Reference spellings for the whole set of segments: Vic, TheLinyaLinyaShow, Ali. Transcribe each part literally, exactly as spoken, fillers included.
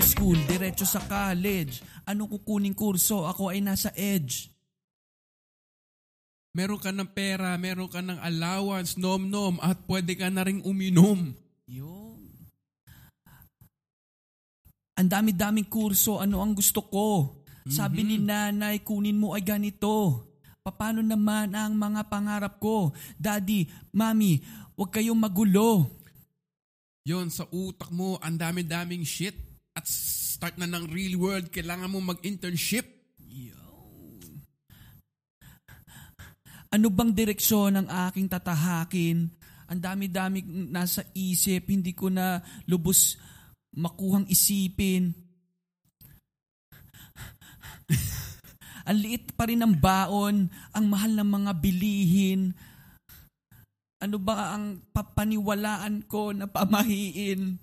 high school, diretso sa college. Anong kukuning kurso? Ako ay nasa edge. Meron ka ng pera, meron ka ng allowance, nom-nom, at pwede ka na rin uminom. Yun. Ang dami-daming kurso, ano ang gusto ko? Mm-hmm. Sabi ni nanay, kunin mo ay ganito. Paano naman ang mga pangarap ko? Daddy, mommy, huwag kayong magulo. Yun, sa utak mo, ang dami-daming shit. At start na ng real world, kailangan mo mag-internship. Ano bang direksyon ang aking tatahakin? Ang dami-dami nasa isip, hindi ko na lubos makuhang isipin. Ang liit pa rin ang baon, ang mahal ng mga bilihin. Ano ba ang papaniwalaan ko na pamahiin?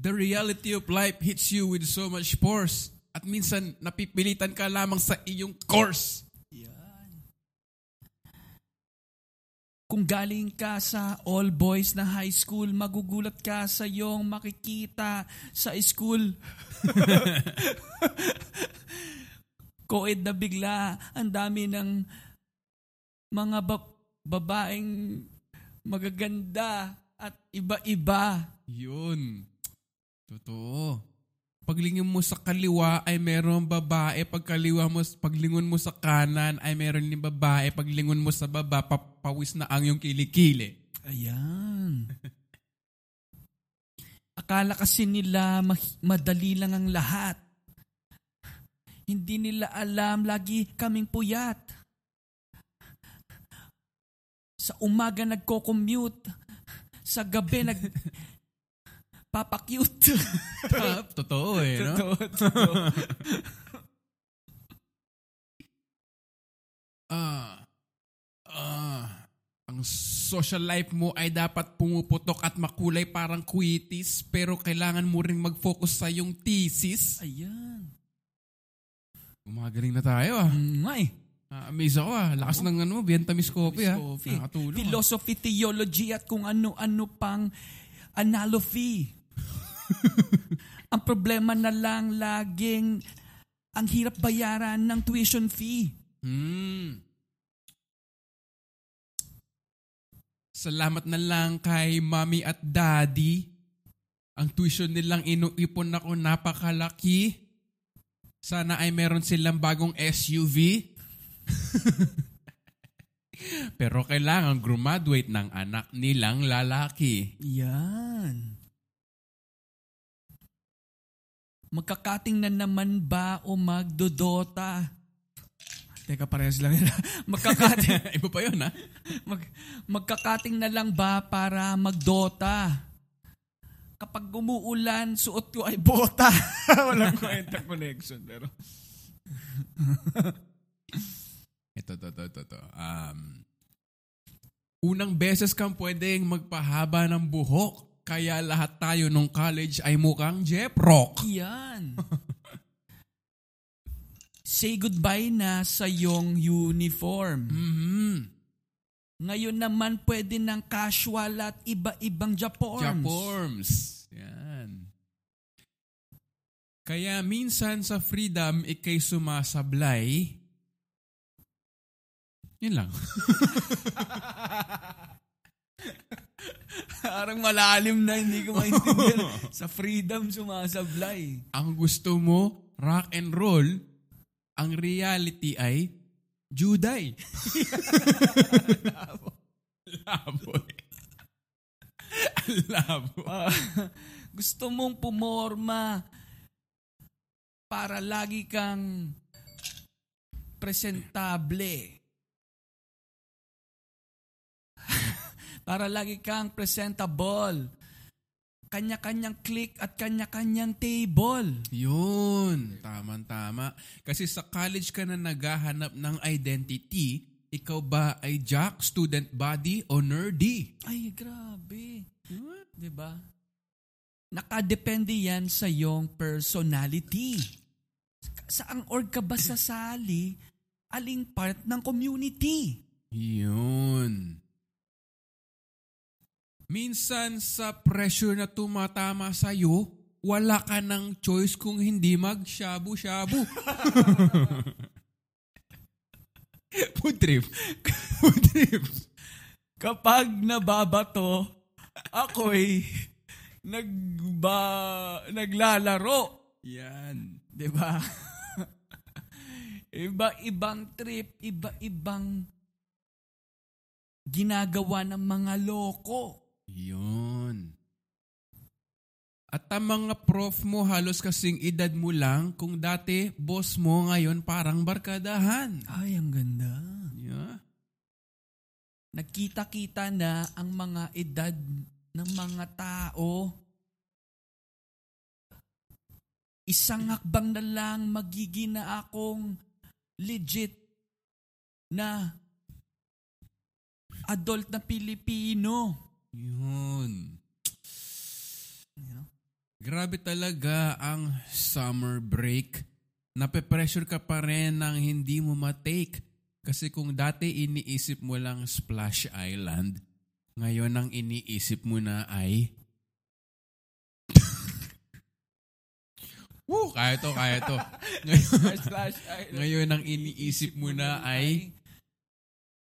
The reality of life hits you with so much force. At minsan, napipilitan ka lamang sa iyong course. Yan. Kung galing ka sa all boys na high school, magugulat ka sa iyong makikita sa school. Coed na bigla, ang dami ng mga ba- babaeng magaganda at iba-iba. Yun. Totoo. Paglingon mo sa kaliwa ay mayroong babae. Pagkaliwa mo, paglingon mo sa kanan ay mayroon din babae. Paglingon mo sa baba, papawis na ang iyong kilikili. Ayan. Akala kasi nila madali lang ang lahat. Hindi nila alam, lagi kaming puyat. Sa umaga nagko-commute. Sa gabi nag... Papa cute. Totoo eh, no? Totoo, totoo. Ah. Ah. Ang social life mo ay dapat pumuputok at makulay parang kuitis, pero kailangan mo ring mag-focus sa yung thesis. Ayan. Umagaling na tayo ah. Ngay. Ah, amaze ako ah. Lakas oh. ng ano, Vietnamese coffee ah. Nakatulong. Philosophy, ah. theology at kung ano-ano pang analogy. Ang problema na lang laging ang hirap bayaran ng tuition fee. Hmm. Salamat na lang kay mommy at daddy. Ang tuition nilang inuipon ako napakalaki. Sana ay meron silang bagong S U V. Pero kailangan graduate ng anak nilang lalaki. Yan. Magkakating na naman ba o magdodota? Teka, parehas lang yun. Magkakating. Iba pa yun, ha? Mag, magkakating na lang ba para magdota? Kapag gumuulan, suot ko ay bota. Walang kwenta connection, pero... Ito, ito, ito, ito. Um, unang beses kang pwedeng magpahaba ng buhok, kaya lahat tayo nung college ay mukhang Jeff Rock. Yan. Say goodbye na sa iyong uniform. Mm-hmm. Ngayon naman pwede ng casual at iba-ibang Japorms. Japorms. Yan. Kaya minsan sa freedom, ikay sumasablay. Yun lang. Parang malalim na, hindi ko maintindihan. Sa freedom sumasablay. Ang gusto mo, rock and roll. Ang reality ay Juday. Labo. Labo. Labo. Uh, gusto mong pumorma para lagi kang presentable. Para lagi kang presentable. Kanya-kanyang click at kanya-kanyang table. Yun. Tama-tama. Kasi sa college ka na naghahanap ng identity, ikaw ba ay jock, student body, o nerdy? Ay, grabe. Huh? Diba? Nakadepende yan sa iyong personality. Saang org ka ba sasali? Aling part ng community? Yun. Minsan sa pressure na tumatama sa'yo, wala ka ng choice kung hindi mag-shabu-shabu. Food trip. Food trip. Kapag nababato, ako'y nagba, naglalaro. Yan. Diba? Iba-ibang trip, iba-ibang ginagawa ng mga loko. Yun. At ang mga prof mo halos kasing edad mo lang, kung dati boss mo ngayon parang barkadahan. Ay, ang ganda. Yeah. Nagkita-kita na ang mga edad ng mga tao. Isang hakbang na lang magiging na akong legit na adult na Pilipino. Yun. Yeah. Grabe talaga ang summer break. Nape-pressure ka pa rin ng hindi mo matake. Kasi kung dati iniisip mo lang Splash Island, ngayon ang iniisip mo na ay... Woo! Kaya to, kaya to. Ngayon, Splash Island. Ngayon ang iniisip mo na ay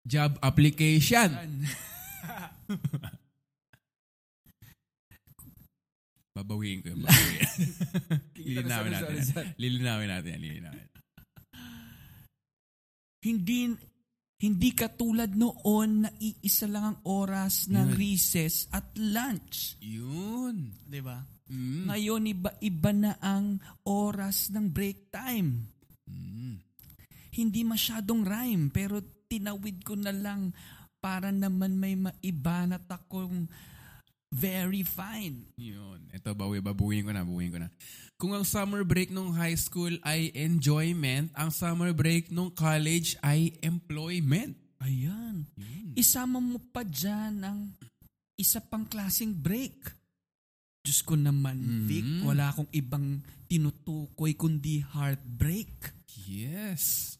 job application. Babawiin ko yung babawiin. Lilinawin natin. Lilinawin natin. Lilinawin. Hindi, hindi katulad noon na iisa lang ang oras ng yun. Recess at lunch. Yun. Diba? Mm. Ngayon, iba-iba na ang oras ng break time. Mm. Hindi masyadong rhyme, pero tinawid ko na lang para naman may maiba na takong very fine. Yun. Ito, bawi, babuhin ko na, babuhin ko na. Kung ang summer break nung high school ay enjoyment, ang summer break nung college ay employment. Ayan. Yun. Isama mo pa dyan ang isa pang klaseng break. Diyos ko naman, mm-hmm. Vic, wala akong ibang tinutukoy kundi heartbreak. Yes.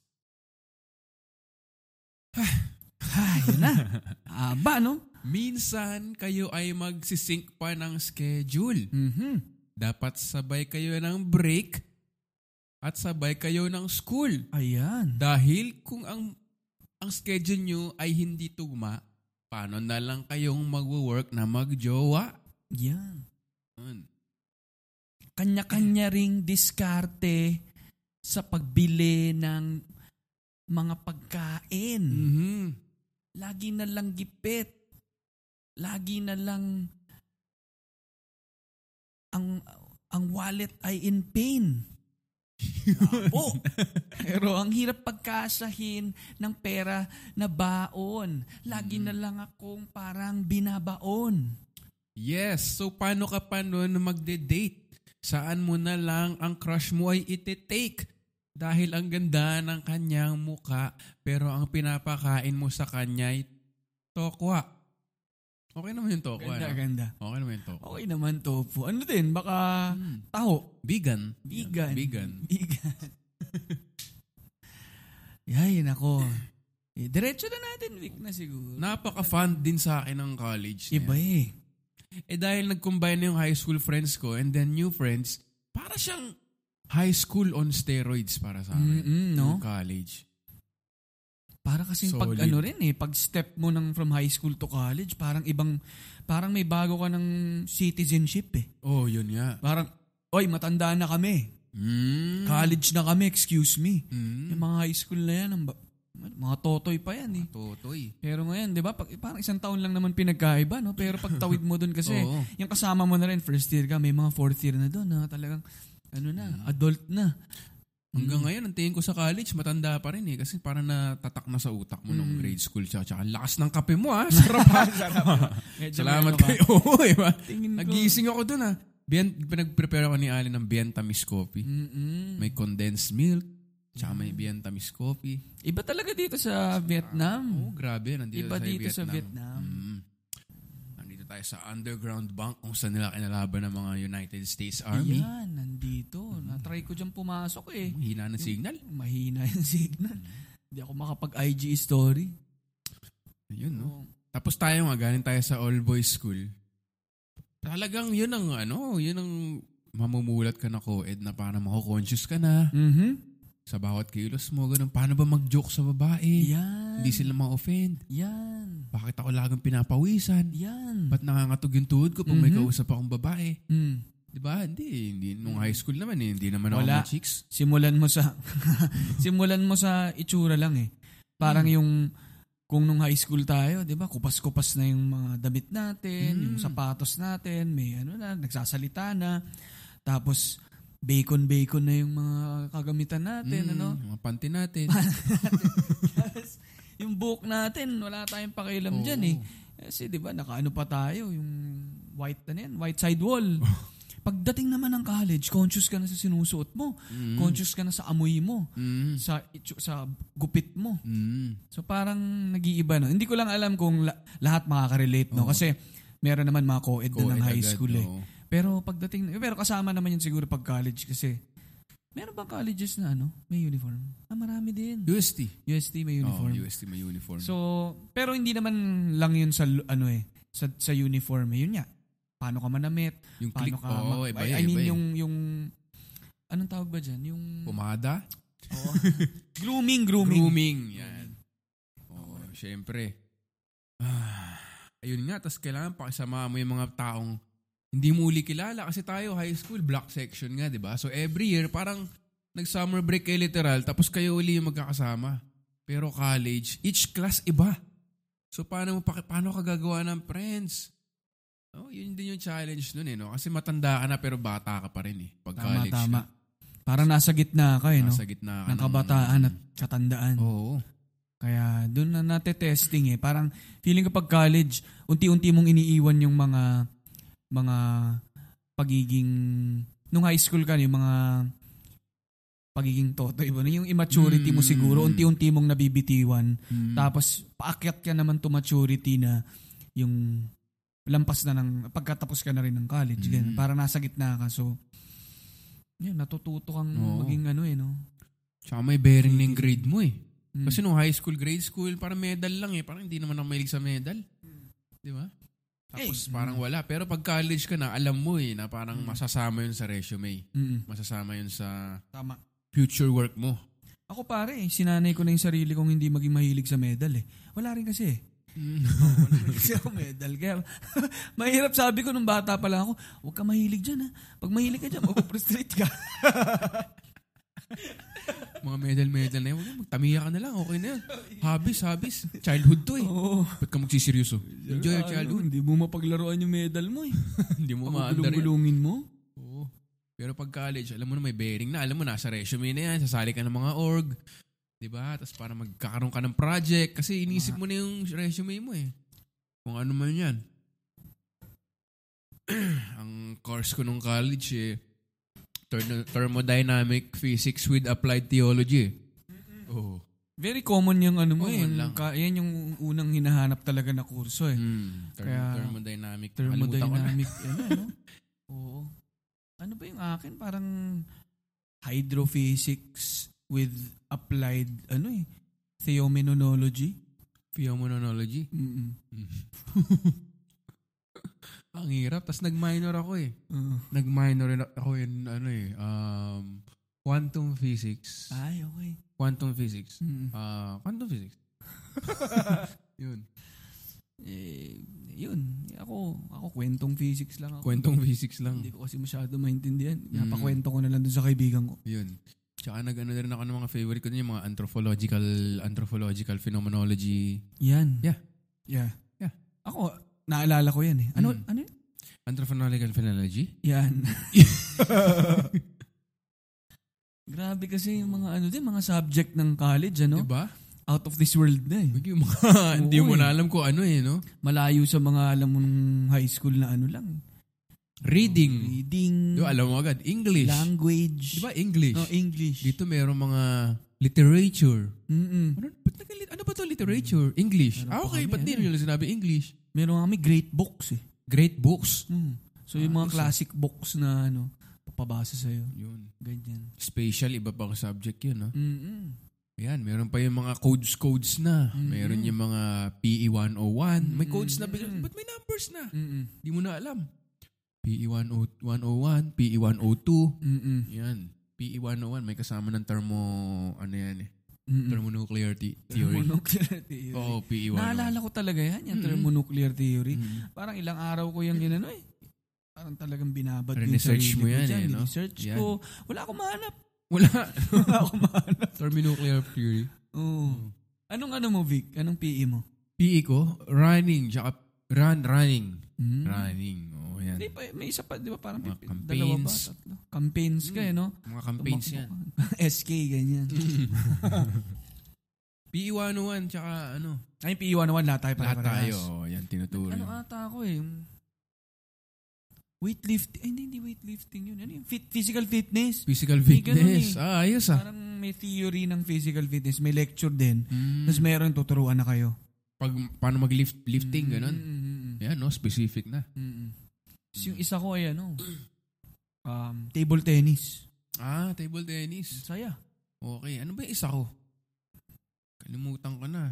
Ay, yun na. Aba, no? Minsan, kayo ay magsisync pa ng schedule. Mm-hmm. Dapat sabay kayo ng break at sabay kayo ng school. Ayan. Dahil kung ang ang schedule nyo ay hindi tugma, paano na lang kayong mag-work na mag-jowa? Yan. Yan. Kanya-kanya ring diskarte sa pagbili ng mga pagkain. Mm-hmm. Lagi na lang gipit. Lagi na lang ang ang wallet ay in pain. Labo. Pero ang hirap pagkasahin ng pera na baon. Lagi hmm. na lang akong parang binabaon. Yes. So, paano ka pa nun magde-date? Saan mo na lang ang crush mo ay iti-take? Dahil ang ganda ng kanyang muka, pero ang pinapakain mo sa kanya ay tokwa. Okay naman yung topo. Ganda, ano? Ganda. Okay naman yung topo. Okay naman topo. Ano din? Baka hmm. taho. Vegan. Vegan. Vegan. Vegan. Yayin ako. Eh, diretso na natin, Vic, na siguro. Napaka-fun din sa akin ng college. Iba eh. Eh dahil nag-combine na yung high school friends ko and then new friends, para siyang high school on steroids para sa akin. Mm-hmm, no? College. Para kasi pag ano rin eh, pag step mo ng from high school to college, parang ibang, parang may bago ka ng citizenship eh. Oh, yun nga. Parang, oy, matanda na kami. Mm. College na kami, excuse me. Mm. Yung mga high school na yan, ba- mga totoy pa yan eh. Mga totoy. Pero ngayon, di ba, pag, parang isang taon lang naman pinagkaiba, no? Pero pag tawid mo dun kasi, oh. yung kasama mo na rin, first year ka, may mga fourth year na dun, ha? Talagang, ano na, mm. adult na. Hanggang mm. ngayon, ang tingin ko sa college, matanda pa rin eh. Kasi parang natatak na sa utak mo mm. nung grade school. Tsaka, tsaka lakas ng kape mo ah. Sarap ha. Salamat kayo. Oo, diba? Nagising ako dun ah. Pinag-prepare ako ni Ali ng Vietnamese coffee. Mm-mm. May condensed milk. Tsaka may Vietnamese coffee. Iba talaga dito sa Vietnam. Oo, oh, grabe. Nandito Iba sa dito Vietnam. sa Vietnam. Mm. Nandito tayo sa underground bank kung saan nila kinalaban ng mga United States Army. Ayan, nandito. Try ko dyan pumasok eh. Mahina ng signal. Mahina yung signal. Hindi ako makapag-I G story. Ayun, no? Tapos tayo nga, galing tayo sa all-boys school. Talagang yun ang ano, yun ang mamumulat ka na co-ed na paano mako-conscious ka na. Mm-hmm. Sa bawat kilos mo, ganun. Paano ba mag-joke sa babae? Yan. Hindi sila ma-offend. Yan. Bakit ako lagang pinapawisan? Yan. Ba't nangangatog yung tuhod ko pag mm-hmm. may kausap akong babae? Mm. Diba? Hindi. Hindi. Nung high school naman eh. Hindi naman ako mga chicks. Simulan mo sa, simulan mo sa itsura lang eh. Parang mm. yung, kung nung high school tayo, diba? Kupas-kupas na yung mga damit natin, mm. yung sapatos natin, may ano na, nagsasalita na. Tapos, bacon-bacon na yung mga kagamitan natin, mm, ano? Mga panty natin. Yes. Yung book natin, wala tayong pakialam oh. dyan eh. Kasi diba, nakaano pa tayo, yung white, ano yan, white sidewall. Pagdating naman ng college, conscious ka na sa sinusuot mo. Mm. Conscious ka na sa amoy mo. Mm. Sa sa gupit mo. Mm. So parang nag-iiba, no? Hindi ko lang alam kung la- lahat makakarelate, no? Oh. Kasi meron naman mga co-ed, co-ed na ng high agad, school eh. No? Pero pagdating, pero kasama naman yun siguro pag college kasi meron bang colleges na ano, may uniform? Ah, marami din. U S T. U S T may uniform. Oh, U S T may uniform. So, pero hindi naman lang yun sa ano eh, sa sa uniform eh. Yun nga. Paano ka manamit? Yung paano click, ka oh, mag- iba, I mean iba, yung yung anong tawag ba diyan? Yung pumada? Oo. grooming, grooming. Grooming, yan. Oh, okay. Syempre. Ah, ayun nga, tas kailangan pakisama mo yung mga taong hindi mo uli kilala kasi tayo high school block section nga, 'di ba? So every year parang nag-summer break kayo literal tapos kayo uli yung magkakasama. Pero college, each class iba. So paano mo paano ka gagawa ng friends? Oh, yun din yung challenge noon eh, no? Kasi matanda ka na pero bata ka pa rin eh pag tama, college. Tama. Na. Parang nasa gitna ka eh, no? Nasa gitna ka ng kabataan at katandaan. Oo. Kaya doon na nate-testing eh. Parang feeling ko pag college, unti-unti mong iniiwan yung mga mga pagiging nung high school ka, yung mga pagiging totoy, yung immaturity mm. mo siguro, unti-unti mong nabibitiwan. Mm. Tapos paakyat ka naman to maturity na yung lampas na ng pagkatapos ka na rin ng college. Mm. Para nasa gitna ka. So, yun, natututo kang oh. maging ano eh, no? Tsaka may bearing ng grade mo eh. Mm. Kasi nung high school, grade school, parang medal lang eh. Parang hindi naman ako mahilig sa medal. Mm. Di ba? Tapos hey, parang wala. Pero pag college ka na, alam mo eh, na parang mm. masasama yun sa resume. Mm. Masasama yun sa tama. Future work mo. Ako pare, sinanay ko na yung sarili kong hindi maging mahilig sa medal eh. Wala rin kasi eh. Mm. Oh, wala rin kasi ako medal. Kaya mahirap sabi ko nung bata pa lang ako, huwag ka mahilig dyan ha. Pag mahilig ka dyan, mag-frustrate ka. Mga medal-medal na yun, magtamiya ka na lang, okay na yan. Habis, habis. Childhood to eh. Oo. Ba't ka magsiseryoso? Enjoy your childhood. Hindi mo mapaglaruan yung medal mo eh. Hindi mo maandar yan. Gulong-gulungin mo. Oo. Pero pag college, alam mo na may bearing na. Alam mo, nasa resume na yan. Sasali ka ng mga org. Diba? Tapos para magkakaroon ka ng project. Kasi inisip mo na yung resume mo eh. Kung ano man yan. Ang course ko nung college eh, thermodynamic physics with applied theology. Oh. Very common yung ano mo oh, eh. Yan yung unang hinahanap talaga na kurso eh. Mm, therm- Kaya, thermodynamic. Thermodynamic. Yan, ano? Oo. Ano ba yung akin? Parang hydrophysics with applied ano eh. Theomenology. Theomenology? Mm-mm. Ang hirap. Tapos nag-minor ako eh. Uh, nag-minor ako in ano eh. Um, quantum physics. Ay, okay. Quantum physics. Mm. Uh, quantum physics. Yun. Eh, yun. Ako, ako kwentong physics lang ako. Kwentong physics lang. Hindi ko kasi masyado maintindihan. Mm. Napakwento ko na lang dun sa kaibigan ko. Yun. Tsaka nag-ano na rin ako ng mga favorite ko dun, yung mga anthropological, anthropological phenomenology. Yan. Yeah. Yeah. Yeah. Ako, naalala ko yan eh. Ano, mm. ano yun? Anthropological phenomenology? Yan. Grabe kasi yung mga ano din, mga subject ng college, ano? Diba? Out of this world na eh. Yung mga, oo, hindi mo na alam ko ano eh, no? Malayo sa mga alam mo ng high school na ano lang. Reading. Oh, reading. Diba, alam mo agad, English. Language. Diba, English? No, English. Dito mayroong mga literature. Mm-mm. Ano, ba't nag- ano ba ito, literature? Mm. English. Meron ah, okay, ba't din nila sinabi English? Meron kami great books eh. Great books? Hmm. So yung mga ah, classic so. books na ano, papabasa sa'yo. Yun. Ganyan. Spatial, iba pang subject yun, ha? Mm-mm. Ayan, meron pa yung mga codes-codes na. Mm-hmm. Meron yung mga P E one oh one. Mm-hmm. May codes na bigla. Ba't may numbers na? Mm-hmm. Di mo na alam. P E one oh one, P E one oh two. Mm-hmm. Ayan. P E one oh one, may kasama ng thermo... Ano yan eh? Mm-hmm. Thermonuclear te- theory. Thermonuclear theory. Oo, P E one oh one. Naalala ko talaga yan, yung mm-hmm. thermonuclear theory. Mm-hmm. Parang ilang araw ko yung yun ano eh. Parang talagang binabad yung sarili mo yan, dyan. Eh, no? Research yan. Ko. Wala akong mahanap. Wala. Wala akong mahanap. Thermonuclear theory. Oo. Oh. Anong ano mo, Vic? Anong P E mo? P E ko? Running. Run, running. Mm-hmm. Running. Oo, oh, yan. Di, may isa pa, di ba? Parang pipi, dalawa ba? Tatlo. Campaigns mm-hmm. kayo, no? Mga campaigns Tumak- yan. S K, ganyan. P E one oh one, tsaka ano? Ay, P E one oh one, lahat tayo. Lahat tayo. Oh, yan, tinuturo. Ano ata ako eh? Weightlifting. Ay, hindi, hindi weightlifting yun. Ano yung fit, physical fitness? Physical fitness. Eh. Ah, ayos ah. Parang may theory ng physical fitness. May lecture din. Mm. Tapos meron tuturuan na kayo. Pag, paano mag-lift, lifting, mm. ganun. Mm. Ayan, no? Specific na. Mm. Tapos yung isa ko ay ano, um, table tennis. Ah, table tennis. Saya. Okay. Ano ba yung isa ko? Kalimutan ko na.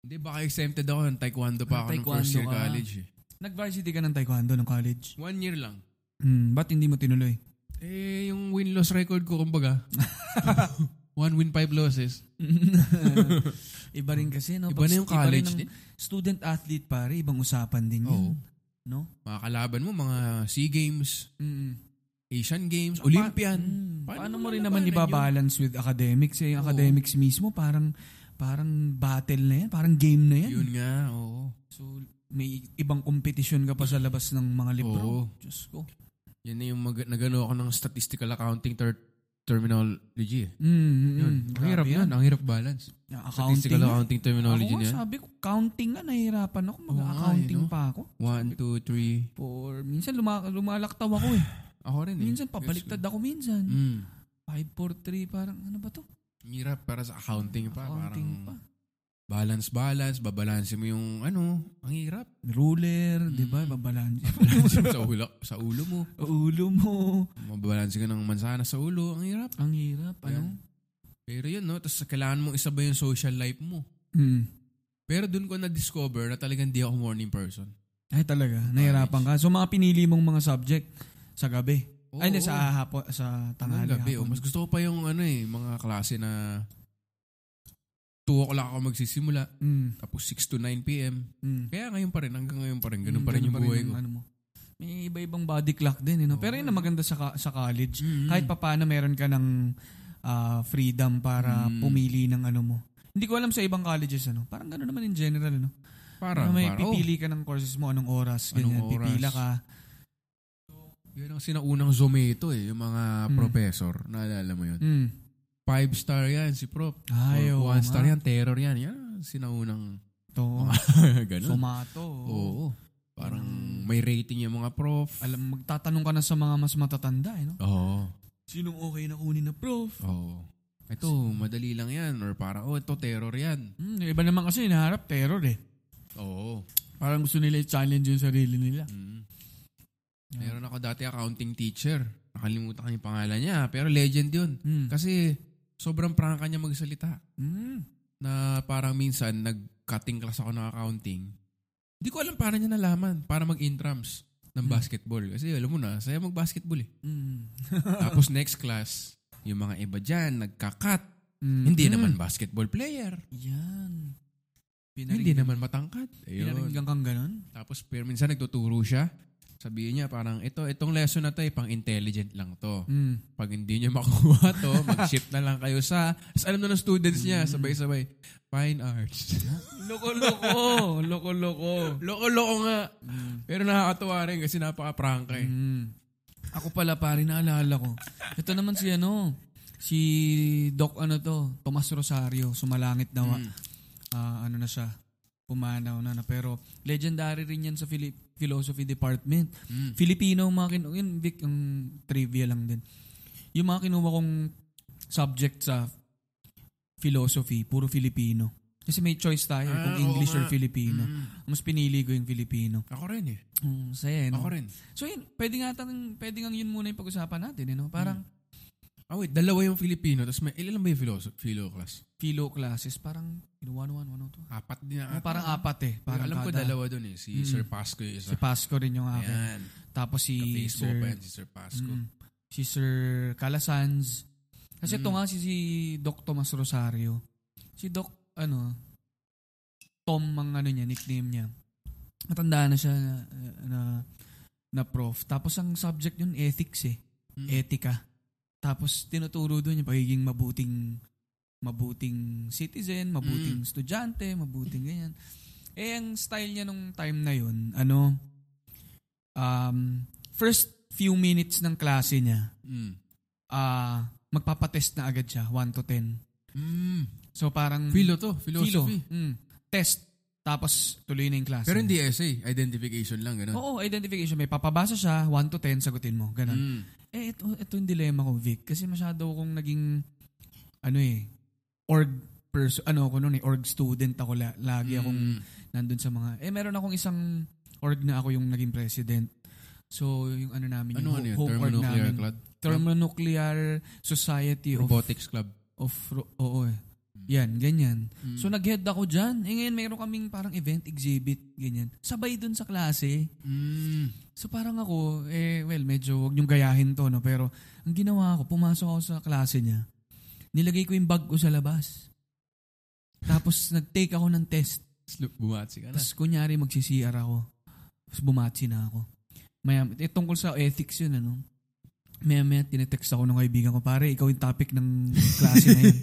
Hindi, baka exempted ako. Ng taekwondo pa ah, ako taekwondo ng first year ka. College eh. Nag-varsity ka ng taekwondo ng college? One year lang. Mm, ba't hindi mo tinuloy? Eh, yung win-loss record ko, kumbaga. One win, five losses. Iba rin kasi, no? Iba Pag na yung college din. Student-athlete, pare. Ibang usapan din yun. Oo. No? Mga kalaban mo, mga SEA Games, mm. Asian Games, pa- Olympian. Mm. Paano, Paano mo rin naman ibabalance yun? With academics? Eh? Yung oo. Academics mismo, parang parang battle na yan. Parang game na yan. Yun nga, oo. So, may ibang kompetisyon ka pa sa labas ng mga libro. Oo. Diyos ko. Yan na yung mag- nagano ako ng statistical accounting ter- terminology. Mm-hmm. Yun. Ang hirap yan. Ang hirap balance. Accounting statistical yan. Accounting terminology ako, niya. Ako sabi ko, counting nga. Nahihirapan ako. Mag-accounting oh, pa ako. One, two, three, four. Minsan luma- lumalaktaw ako eh. Ako rin eh. Minsan pabaliktad ako minsan. Mm. Five, four, three. Parang ano ba to? Hirap para sa accounting pa. Accounting parang, pa. Balance, balance. Babalansin mo yung ano, ang hirap. Ruler, mm. di ba? Babalansin. Babalansin mo sa ulo, sa ulo mo. Sa ulo mo. Mababalansin ka ng mansanas sa ulo. Ang hirap. Ang hirap. Ayan. Ano? Pero yun, no? Tapos kailangan mong isabay yung social life mo. Mm. Pero dun ko na-discover na talagang di ako morning person. Ay talaga? Nahirapan ka? So mga pinili mong mga subject sa gabi? Oo, ay, na, sa hapo, sa tanghali. Sa gabi. O, mas gusto ko pa yung ano eh, mga klase na... two o'clock ako magsisimula, mm. tapos six to nine p.m. Mm. Kaya ngayon pa rin, hanggang ngayon pa rin, ganun mm, pa rin yung buhay ko. Ano mo. May iba-ibang body clock din, you know? Oh. Pero yun ang maganda sa, ka- sa college. Mm. Kahit pa paano meron ka ng uh, freedom para mm. pumili ng ano mo. Hindi ko alam sa ibang colleges, ano? Parang ganun naman in general. Ano? Parang, ano, may para, pipili oh. ka ng courses mo, anong oras, ganyan, anong oras. Pipila ka. So, yun ang sinaunang zometo eh, yung mga mm. professor, naalala mo yun. Mm. Five star yan si Prop. Ay, oh, one nga. Star yan, terror yan. Yan, sinaunang... To. Ganun. Sumato. Oo. Parang mm. may rating yung mga prof. Alam, magtatanong ka na sa mga mas matatanda, eh, no? Oo. Sinong okay na kunin na prof? Oo. Ito, so, madali lang yan. Or parang, oh, ito, terror yan. Mm, iba naman kasi, hinaharap, terror eh. Oo. Parang gusto nila i-challenge yung sarili nila. Mm. Meron ako dati accounting teacher. Nakalimutan ka yung pangalan niya. Pero legend yun. Mm. Kasi... sobrang prang kanya magsalita. Mm. Na parang minsan, nag-cutting class ako ng accounting. Hindi ko alam para niya nalaman. Para mag-intrams ng mm. basketball. Kasi alam mo na, saya mag-basketball eh. Mm. Tapos next class, yung mga iba dyan, nagka-cut. Mm. Hindi mm. naman basketball player. Yan. Pinaring Hindi naman matangkad. Ayun. Pinaringgang kang ganun. Tapos pero minsan nagtuturo siya. Sabihin niya parang ito, itong lesson na to ay pang intelligent lang to. Mm. Pag hindi niya makuha to, mag-shift na lang kayo sa, as alam na ng students niya, sabay-sabay, fine arts. Loko-loko, loko-loko. Loko-loko nga. Mm. Pero nakakatawa rin kasi napaka-prank eh. Mm. Ako pala pare, naalala ko. Ito naman si ano, si Doc ano to, Tomas Rosario, sumalangit na mm. uh, ano na siya. Pumanaw na na pero legendary rin yan sa Phili- philosophy department. Mm. Filipino mga kinuha, yun Vic, yung trivia lang din. Yung mga kinuha kong subject sa philosophy, puro Filipino. Kasi may choice tayo ah, kung English or Filipino. Mm. Mas pinili ko yung Filipino. Ako rin eh. Mm, saya, no? Ako rin. So yun, pwede nga, tang, pwede nga yun muna yung pag-usapan natin, eh, no? Parang, mm. Oh wait, dalawa yung Filipino. Tapos may, ilan ba yung philo, philo class? Philo classes, parang one one one two. Apat din na. Parang apat eh. Parang alam kada. Ko dalawa dun eh. Si mm. Sir Pasco yung isa. Si Pasco rin yung akin. Ayan. Tapos si Sir... Ka-Facebook si Sir Pasco. Mm, si Sir Calasanz. Kasi mm. ito nga si, si Doc Tomas Rosario. Si Doc, ano, Tom ang ano niya, nickname niya. Matandaan na siya na, na, na prof. Tapos ang subject yun, ethics eh. Mm. Etika. Tapos tinuturo doon yung pagiging mabuting mabuting citizen, mabuting mm. estudyante, mabuting ganyan. Eh, ang style niya nung time na yun, ano, um, first few minutes ng klase niya, mm. uh, magpapatest na agad siya, one to ten. Mm. So parang... Philo to, philosophy. Philo, mm, test, tapos tuloy na yung klase. Pero hindi essay, identification lang, gano'n? Oo, identification. May papabasa siya, one to ten, sagutin mo, gano'n. Mm. Eh, ito, ito yung dilema ko, Vic. Kasi masyado akong naging, ano eh, org person, ano ako noon eh, org student ako. La, lagi akong mm. nandun sa mga, eh meron akong isang org na ako yung naging president. So, yung ano namin, ano, yung ano home org namin. Club? Thermonuclear Society Robotics of... Robotics Club. Of, oo eh. Mm. Yan, ganyan. Mm. So, nag-head ako dyan. Eh ngayon, meron kaming parang event exhibit, ganyan. Sabay dun sa klase. Mm. So parang ako, eh, well, medyo wag niyong gayahin to, no? Pero ang ginawa ko, pumasok ako sa klase niya. Nilagay ko yung bag ko sa labas. Tapos nag-take ako ng test. Bumatsi ka na. Tapos kunyari mag-C C R ako. Tapos bumatsi na ako. Maya, eh, tungkol sa ethics yun, ano? Maya-maya tinetext ako ng kaibigan ko, pare, ikaw yung topic ng klase na yun.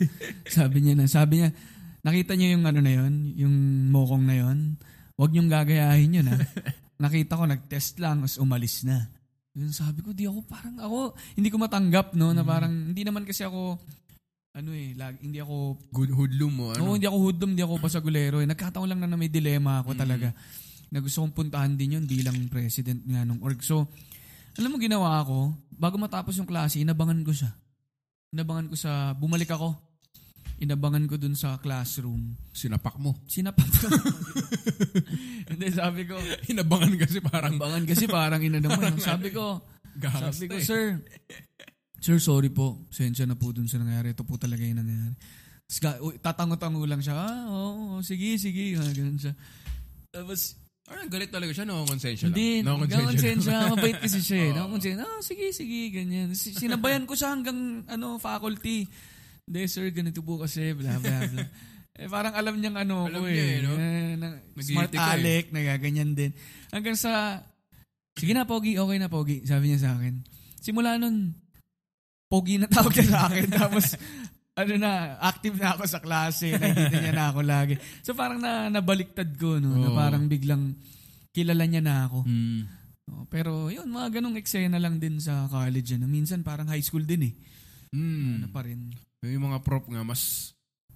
Sabi niya na, sabi niya, nakita niyo yung ano na yun, yung mokong na yun? Wag niyong gagayahin yun, ha? Nakita ko, nag-test lang, as umalis na. Yun, sabi ko, di ako, parang ako, hindi ko matanggap, no, na parang, hindi naman kasi ako, ano eh, lag, hindi ako, good hoodlum mo, ano? Oo, hindi ako hoodlum, hindi ako basagulero eh. Nagkataon lang na may dilema ako mm-hmm. talaga, na gusto kong puntahan din yun bilang president nga nung org. So, alam mo, ginawa ako, bago matapos yung klase, inabangan ko siya. Inabangan ko sa, bumalik ako, inabangan ko dun sa classroom. Sinapak mo. Sinapak ko. Hindi, sabi ko. Inabangan kasi parang. Inabangan kasi parang ina naman. Sabi ko. Sabi ko, sir. Sir, sorry po. Sensya na po dun sa nangyari. Ito po talaga yung nangyari. Tatango-tango lang siya. Ah, oo, oo, sige, sige. Ganun siya. Tapos, parang galit talaga siya. Nakakonsensya lang. Hindi. Nakakonsensya. Mabait kasi siya. Nakakonsensya. Ah, sige, sige. Ganyan. Sinabayan ko siya hanggang ano faculty. Hindi, sir, ganito po kasi, blah, blah, blah. Eh, parang alam niyang ano alam ko niya, eh. No? eh na, smart alec, eh. Nagaganyan din. Hanggang sa, sige na, Pogi, okay na, Pogi, sabi niya sa akin. Simula nun, Pogi na tawag niya sa akin. Tapos, ano na, active na ako sa klase, nakikita niya na ako lagi. So, parang na, nabaliktad ko, no? Oh. Na parang biglang kilala niya na ako. Mm. No, pero, yun, mga ganong eksena lang din sa college. No? Minsan, parang high school din eh. Mm. Ano pa rin. Yung mga prop nga, mas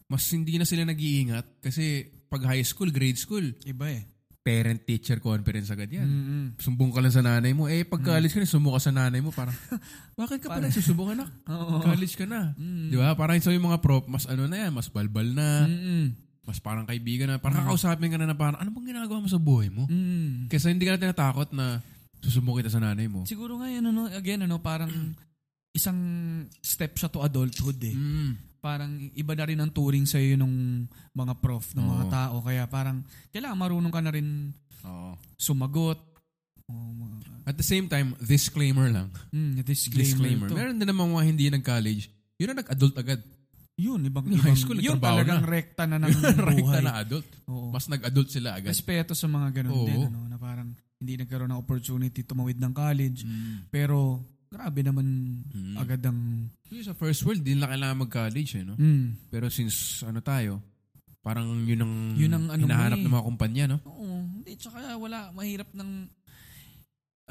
mas hindi na sila nag-iingat kasi pag high school, grade school, iba eh. Parent-teacher conference agad yan. Mm-hmm. Sumbong ka lang sa nanay mo. Eh, pag college ka na, sumbo ka sa nanay mo. Parang, bakit ka pa nagsusubong, anak? Oo. College ka na. Mm-hmm. Di ba? Parang so yung mga prop, mas ano na yan, mas balbal na, mm-hmm. mas parang kaibigan na, parang kakausapin ka na na parang, ano bang ginagawa mo sa buhay mo? Mm-hmm. Kasi hindi ka na tinatakot na susumbong kita sa nanay mo. Siguro nga yan, ano, again, ano, parang... isang step siya to adulthood eh. Mm. Parang iba na rin ang turing sa'yo nung mga prof, ng Oo. mga tao. Kaya parang kailangan marunong ka na rin Oo. sumagot. Oo. At the same time, disclaimer lang. Mm, disclaimer. disclaimer. Meron din naman mga hindi nag-college. Yun na nag-adult agad. Yun, ibang, ibang high school, yun talagang na. Rekta na ng buhay. Rekta na adult. Oo. Mas nag-adult sila agad. Respeto sa mga ganun Oo. din. Ano, na parang hindi nagkaroon ng opportunity tumawid ng college. Mm. Pero... grabe naman hmm. agad ang... Sa first world, din na kailangan mag-college eh, no? Mm. Pero since ano tayo, parang yun ang, yun ang ano hinahanap eh. ng mga kumpanya, no? Oo. Hindi, tsaka wala, mahirap ng...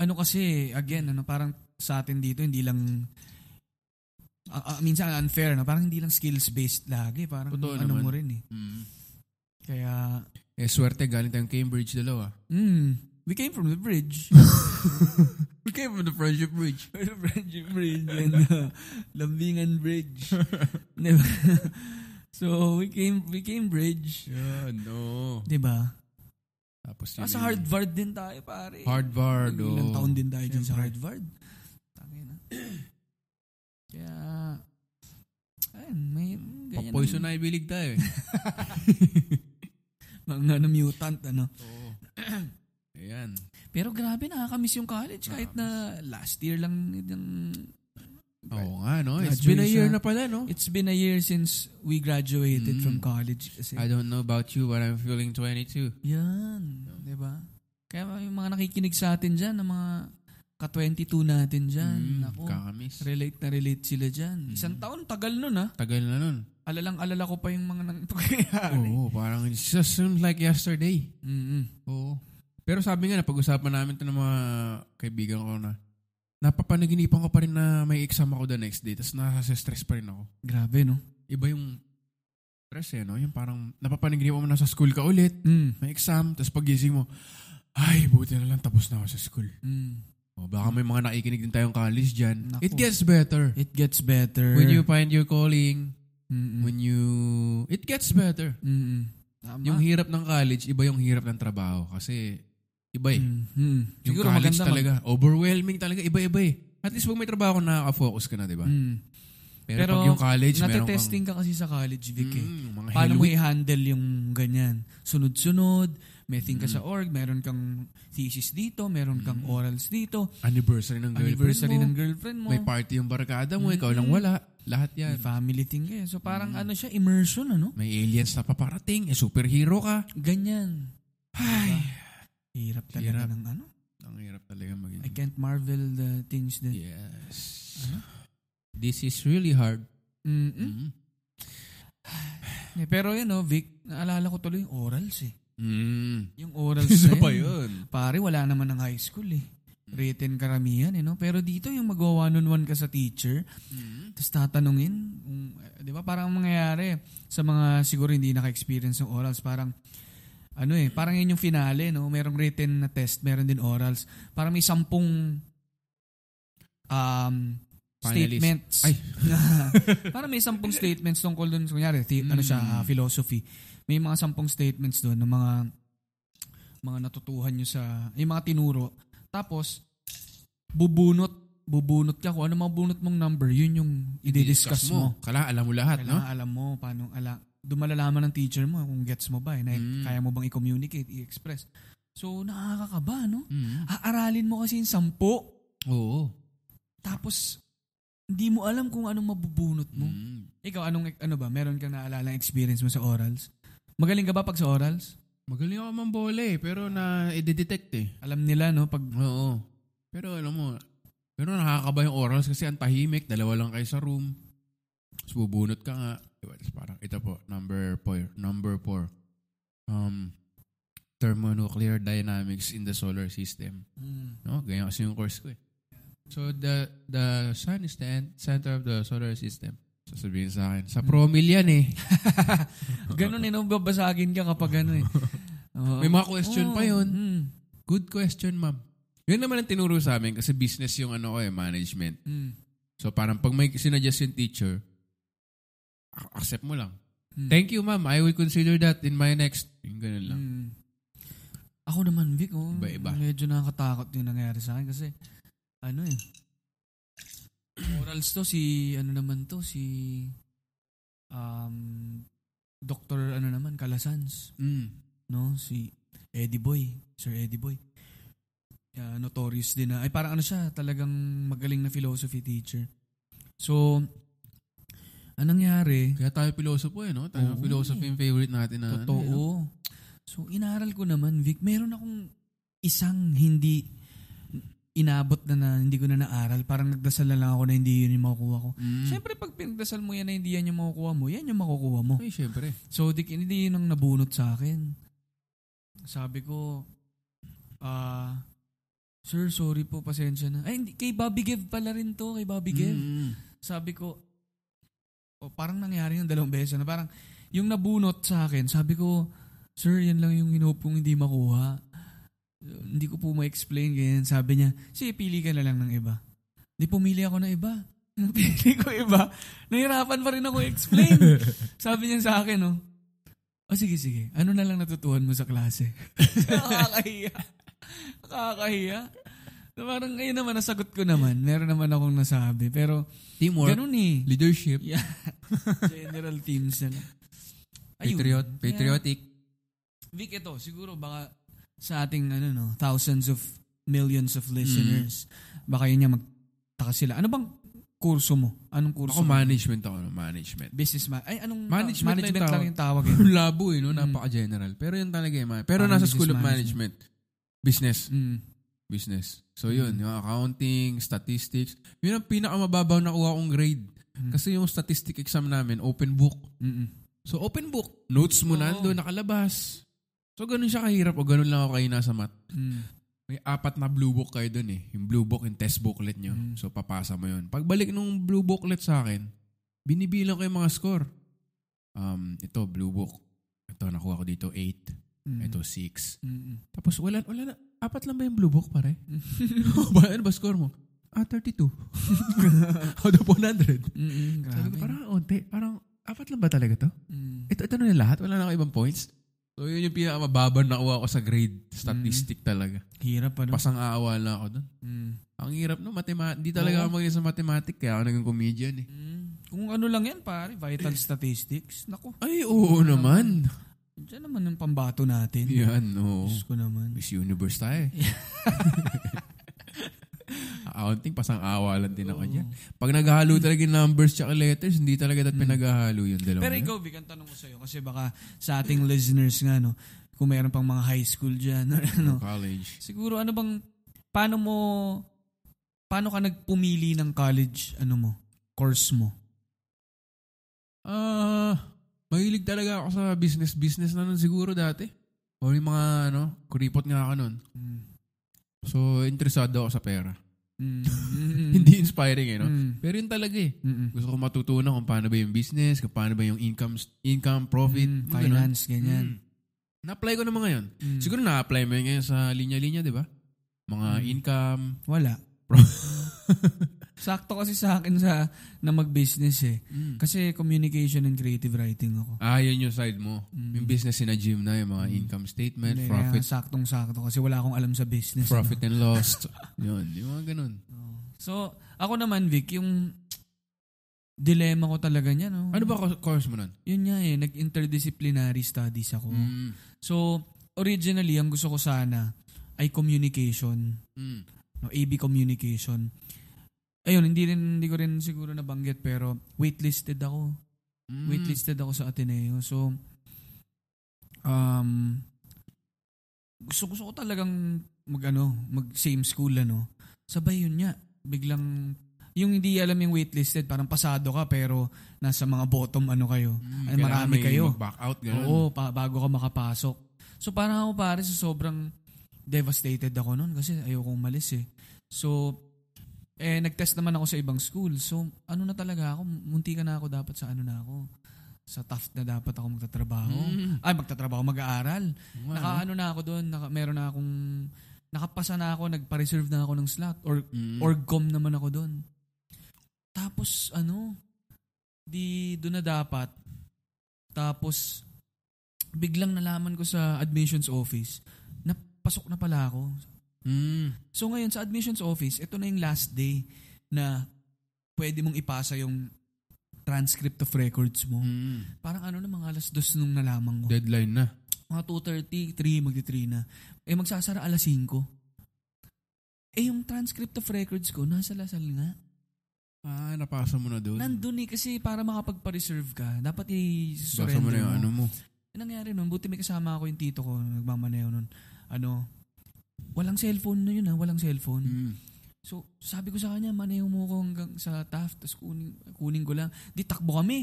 Ano kasi, again, ano, parang sa atin dito, hindi lang... Uh, uh, minsan unfair, no? Parang hindi lang skills-based lagi. Parang Totoo ano naman. Mo rin eh. Mm. Kaya... Eh, swerte, galing tayong Cambridge dalawa. Mm. We came from the bridge. We came from the friendship bridge. The friendship bridge and uh, Lambingan bridge. So we came we came bridge. Yeah, no. 'Di ba? Tapos ah, sa Harvard din tayo, pare. Harvard. Ilang oh. taon din tayo dyan sa Harvard. Tangina. Kaya Ay, may ganyan. Papoison na ibilig tayo eh. Mga mutant, ano? Oo. Ayan. Pero grabe, nakakamiss yung college. Kahit na last year lang yung... Oo nga, no? It's been a year na pala, no? It's been a year since we graduated mm. from college. Kasi, I don't know about you, but I'm feeling twenty-two. Yan. No. Diba? Kaya yung mga nakikinig sa atin dyan, ang mga ka twenty-two natin dyan. Mm, Naku, kakamiss. Relate na relate sila dyan. Mm. Isang taon, tagal nun, ha? Tagal na nun. Alalang-alala ko pa yung mga nangyayari. Oo, parang it just seems like yesterday. Mm-hmm. Oo. Pero sabi nga, napag-usapan namin ito ng mga kaibigan ko na napapanaginipan ko pa rin na may exam ako the next day, tapos nasa-stress pa rin ako. Grabe, no? Iba yung stress eh, no? Yung parang napapanaginipan mo na sa school ka ulit, mm. may exam, tapos paggising mo, ay, buti na lang tapos na ako sa school. Mm. O, baka may mga nakikinig din tayong college dyan. Naku. It gets better. It gets better. When you find your calling, mm-mm. when you... It gets better. Yung hirap ng college, iba yung hirap ng trabaho kasi... Iba eh. Mm-hmm. Yung siguro college talaga. Mag- overwhelming talaga. Iba-iba eh. At least pag may trabaho ka, nakaka-focus ka na, di ba? Mm. Pero, Pero pag yung college, meron kang... Natetesting ka kasi sa college, Vic eh. Mm, paano mo i-handle yung ganyan? Sunod-sunod. May thing ka mm. sa org. Meron kang thesis dito. Meron kang mm. orals dito. Anniversary ng girlfriend Anniversary mo. ng girlfriend mo. May party yung barkada mo. Mm-hmm. Ikaw lang wala. Lahat yan. May family thing ka eh. So parang mm. ano siya, immersion ano? May aliens na paparating. Eh, superhero ka. Ganyan. Ay... Diba? Hirap talaga hirap. ng ano? Ang hirap talaga maging... I can't marvel the things that... Yes. Ano? This is really hard. Mm-mm. Mm-hmm. Pero yun know, Vic, naalala ko tuloy yung orals eh. Mm. Yung orals na yun, yun. Pare, wala naman ng high school eh. Written karamihan eh, no? Pero dito yung mag-o one-on-one ka sa teacher, mm. tapos tatanungin, um, di ba parang mangyayari sa mga siguro hindi naka-experience ng orals, parang... Ano eh, parang yun yung finale, no? Merong written na test, meron din orals. Parang may sampung um, statements. Ay. Parang may sampung statements tungkol dun. Kunyari, th- mm. ano siya, uh, philosophy. May mga sampung statements dun ng mga mga natutuhan nyo sa, yung mga tinuro. Tapos, bubunot. Bubunot ka kung ano mabunot mong number, yun yung i-discuss mo. mo. Kala, alam mo lahat, Kala, no? Kala, alam mo, paano, alam. Dumalalaman ng teacher mo kung gets mo ba eh. Mm. Kaya mo bang i-communicate, i-express. So, nakakakaba, no? Mm. Aaralin mo kasi yung sampo. Oo. Tapos, hindi mo alam kung anong mabubunot mo. Mm. Ikaw, anong, ano ba? Meron kang naalala experience mo sa orals? Magaling ka ba pag sa orals? Magaling ako mambole eh, pero na-detect eh. Alam nila, no? Pag... Oo. Pero alam mo, pero nakakaba yung orals kasi ang tahimik. Dalawa lang kayo sa room. Tapos bubunot ka nga. Parang ito po, number four. Number four. Um, thermonuclear dynamics in the solar system. Mm. No, ganyan kasi yung course ko eh. So, the the sun is the end, center of the solar system. Sasabihin sa akin, sa promil yan eh. Ganun eh, no? Babasagin ka kapag ano eh. Uh, May mga question oh, pa yun. Mm. Good question, ma'am. Yun naman ang tinuro sa amin kasi business yung ano ko eh, management. Mm. So, parang pag may sinadjust yung teacher, accept mo lang. Hmm. Thank you, ma'am. I will consider that in my next... Yung ganun lang. Hmm. Ako naman, Vic, oh, iba-iba. Medyo nakakatakot yung nangyari sa akin kasi, ano eh, orals to, si, ano naman to, si, um, Doctor, ano naman, Calasans. Hmm. No? Si Eddie Boy. Sir Eddie Boy. Uh, notorious din na, ay parang ano siya, talagang magaling na philosophy teacher. So, anong nangyari? Kaya tayo philosopher eh, no? Tayo philosopher yung favorite natin na... Totoo. Ano, eh, no? So, inaral ko naman, Vic, meron akong isang hindi inabot na na, hindi ko na naaral. Parang nagdasal na lang ako na hindi yun yung makukuha ko. Mm. Siyempre, pag pinagdasal mo yan na hindi yan yung makukuha mo, yan yung makukuha mo. Ay, siyempre. So, di, hindi yun ang nabunot sa akin. Sabi ko, ah... Uh, Sir, sorry po, pasensya na. Ay, hindi, kay Bobby Gev pala rin to, kay Bobby Gev. Mm. Sabi ko, oh, parang nangyari ng dalawang beses na parang yung nabunot sa akin, sabi ko, sir, yan lang yung hinope kong hindi makuha. Hindi ko po ma-explain ganyan. Sabi niya, sige, pili ka na lang ng iba. Hindi, pumili ako ng iba. Pili ko iba. Nahirapan pa rin ako explain. Sabi niya sa akin, oh, oh, sige, sige, ano na lang natutuhan mo sa klase? Nakakahiya. Nakakahiya. So parang ayun naman, nasagot ko naman. Meron naman akong nasabi. Pero teamwork, ganun eh. Leadership. Yeah. General teams na lang. Ayun. Patriot, patriotic. Yeah. Vic, ito, siguro baka sa ating ano, no, thousands of millions of listeners, mm. baka yun niya magtaka sila. Ano bang kurso mo? Anong kurso ako, mo? Management ako. Management. Business man. Ay, anong management, ta- management lang yung tawag. Yung tawag labo eh, no? Napaka-general. Pero yun talaga eh. Man. Pero parang nasa School of Management. management. Business. Mm. Business. So yun, yung accounting, statistics, yun ang pinakamababaw na kuha kong grade. Mm. Kasi yung statistic exam namin, open book. Mm-mm. So open book, notes mo oh. nandoon, nakalabas. So ganun siya kahirap o ganun lang ako kayo nasa math. Mm. May apat na blue book kayo dun eh. Yung blue book, yung test booklet nyo. Mm. So papasa mo yun. Pagbalik nung blue booklet sa akin, binibilang ko yung mga score. Um, ito, blue book. Ito, nakuha ko dito, eight. Mm. Ito, six. Mm-mm. Tapos wala, wala na. Apat lang ba yung blue book, pare? Ano ba score mo? Ah, thirty-two. Out of one hundred. Mm-hmm, sabi ko, parang onte. Parang, apat lang ba talaga to? Mm. Ito, ito na yung lahat? Wala na ako ibang points? So, yun yung pinakamababa na nakuha ko sa grade. Statistic mm. talaga. Hirap, ano? Pasang-aawa lang ako doon. Mm. Ang hirap, no? Mathema- Di talaga oh. ako magaling sa mathematics. Kaya ako naging comedian, eh. Mm. Kung ano lang yan, pare. Vital statistics. Naku. Ay, oo ano naman. naman. Diyan naman ang pambato natin. Yan, no. Diyos ko naman. Miss Universe tayo. Accounting, pasang-awalan din ako dyan. Pag naghahalo talaga yung numbers tsaka letters, hindi talaga dapat mm. pinaghahalo yun. Dalawa. Pero ikaw, Vic, ang tanong ko sa'yo, kasi baka sa ating listeners nga, no, kung mayroon pang mga high school dyan, or, no, college. Siguro, ano bang, paano mo, paano ka nagpumili ng college, ano mo, course mo? Ah... Uh, Mahilig talaga ako sa business-business na nun siguro dati. O yung mga, ano, kuripot nga ako nun. Mm. So, interesado ako sa pera. Mm. Hindi inspiring eh, no? Mm. Pero yun talaga eh. Mm-mm. Gusto ko matutunan kung paano ba yung business, kung paano ba yung income, income profit. Mm, finance, ganun. ganyan. Mm. Na-apply ko naman ngayon. Mm. Siguro na-apply mo ngayon sa linya-linya, di ba? Mga mm. income. Wala. Sakto kasi sa akin sa na mag-business eh. Mm. Kasi communication and creative writing ako. Ah, yun yung side mo. Mm. Yung business in a gym na, yung mga mm. income statement, yeah, profit. Yeah, saktong-sakto kasi wala akong alam sa business. Profit ano. and loss. Yun, yung mga ganun. Oh. So, ako naman, Vic, yung dilemma ko talaga niya. No? Ano ba course mo nun? Yun nga eh, nag-interdisciplinary studies ako. Mm. So, originally, ang gusto ko sana ay communication. Mm. No, A B communication. Ayun, hindi rin hindi ko rin siguro nabanggit pero waitlisted ako. Mm. Waitlisted ako sa Ateneo. So um gusto, gusto ko talagang magano, mag same school ano. Sabay yun niya. Biglang yung hindi alam yung waitlisted, parang pasado ka pero nasa mga bottom ano kayo. Mm, ay marami kayo. Mag-back out ganun. Oo, pa, bago ka makapasok. So parang ako pare sa sobrang devastated ako noon kasi ayokong umalis eh. So Eh, nag-test naman ako sa ibang school. So, ano na talaga ako? Munti ka na ako dapat sa ano na ako. Sa Taft na dapat ako magtatrabaho. Mm. Ay, magtatrabaho, mag-aaral. Wow. Nakaano na ako doon. Naka, meron na akong... Nakapasa na ako, nagpa-reserve na ako ng slot. Or, mm. or orgcom naman ako doon. Tapos, ano? Di, doon na dapat. Tapos, biglang nalaman ko sa admissions office na pasok na pala ako. Mm. So ngayon sa admissions office, ito na yung last day na pwede mong ipasa yung transcript of records mo. Mm. Parang ano na mga alas dos nung nalaman ko. Deadline na. Mga two thirty, three, magti-three na. Eh magsasara alas five. Eh yung transcript of records ko, nasa Lasal nga. Ah, napasa mo na doon. Nandun eh kasi para makapagpa-reserve ka, dapat i-surrender mo. Basa mo na yung ano mo. Ano nangyari nun? Buti may kasama ako yung tito ko, nagmamaneho nun. Ano? Walang cellphone na yun ha, walang cellphone. Mm. So, sabi ko sa kanya, maneho mo ko hanggang sa Taft, tapos kunin, kunin ko lang. Di, takbo kami.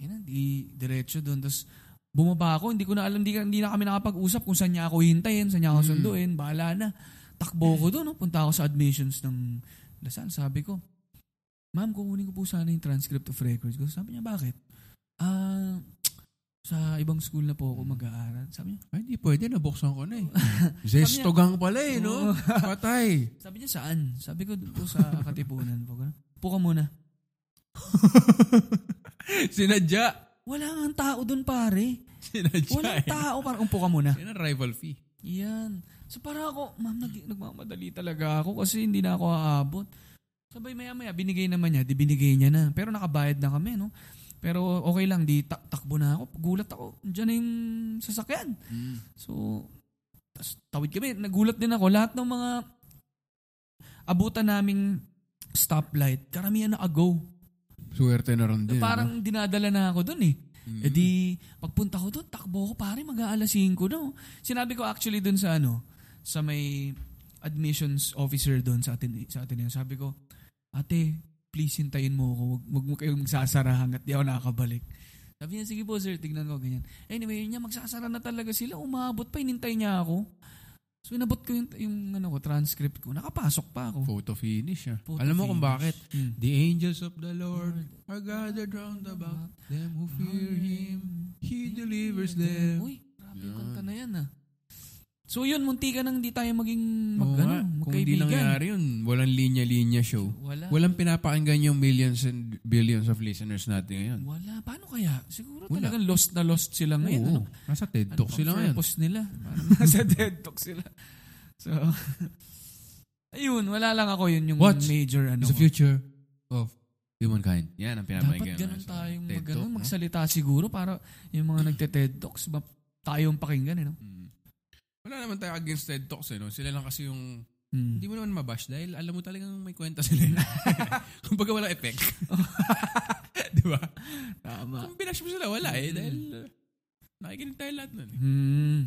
Yan na, di, diretso doon. Tapos, bumaba ako, hindi ko na alam, di, hindi na kami nakapag-usap kung saan niya ako hintayin, saan niya ako sunduin, mm. bahala na. Takbo ko doon, no? Punta ako sa admissions ng Lasal. Sabi ko, ma'am, kukunin ko po sana yung transcript of records ko. Sabi niya, bakit? Ah... Uh, sa ibang school na po ako mag-aaral. Sabi niya, ay, hindi pwede, nabuksan ko na eh. Zestogang pala eh, no? Patay. Sabi niya, saan? Sabi ko, po sa Katipunan po. Puka muna. Sinadya. Wala nga tao dun, pare. Sinadya. Walang eh. tao, parang puka muna. Yan ang rival fee. Yan. So para ako, ma'am, nag- nagmamadali talaga ako kasi hindi na ako aabot. Sabay maya-maya, binigay naman niya, di binigay niya na. Pero nakabayad na kami, no? Pero okay lang, di tak- takbo na ako. Gulat ako, dyan na yung sasakyan. Mm. So, tas, tawid kami. Nagulat din ako. Lahat ng mga abutan naming stoplight, karamihan na ago. Suwerte na rin din. Parang ano? Dinadala na ako dun eh. Mm-hmm. E di, pagpunta ko dun, takbo ko, pare, mag-aalasin ko no. Sinabi ko actually dun sa ano, sa may admissions officer dun sa atin, sa atin yun. Sabi ko, ate, please hintayin mo ako. Huwag mo kayong magsasara hanggat di ako nakakabalik. Sabi niya, sige po sir, tignan ko, ganyan. Anyway, yun niya, magsasara na talaga sila. Umabot pa, hinintay niya ako. So, inabot ko yung, yung ano ko, transcript ko. Nakapasok pa ako. Photo finish, ah. Photo Alam mo finish. Kung bakit? Mm. The angels of the Lord are gathered round about them who fear Him. He delivers them. Uy, grabe yung kanta na yan, ah. So, yun, munti ka nang di tayo maging mag, ano, magkaibigan. Kung hindi nangyari yun, walang linya-linya show. Wala. Walang pinapakinggan yung millions and billions of listeners natin ngayon. Wala. Paano kaya? Siguro Wala. Talagang lost na lost sila ngayon. Oo. Ano? Nasa TED Talk ano, sila ngayon. Purpose nila. Nasa TED Talk sila. So, ayun, wala lang ako yun yung What's major ano. What's the future of humankind? Yan ang pinapakinggan. Dapat ganun tayong mag, ano, magsalita siguro para yung mga nagte-TED Talks tayong pakinggan, eh, no? Hmm. Wala naman tayo against TED Talks, eh, no? Sila lang kasi yung hindi hmm. mo naman mabash dahil alam mo talagang may kwenta sila. Kumbaga walang effect. Di ba? Tama. Kung binash mo sila, wala eh. Dahil uh, nakikinig tayo lahat nun. Eh. Hmm.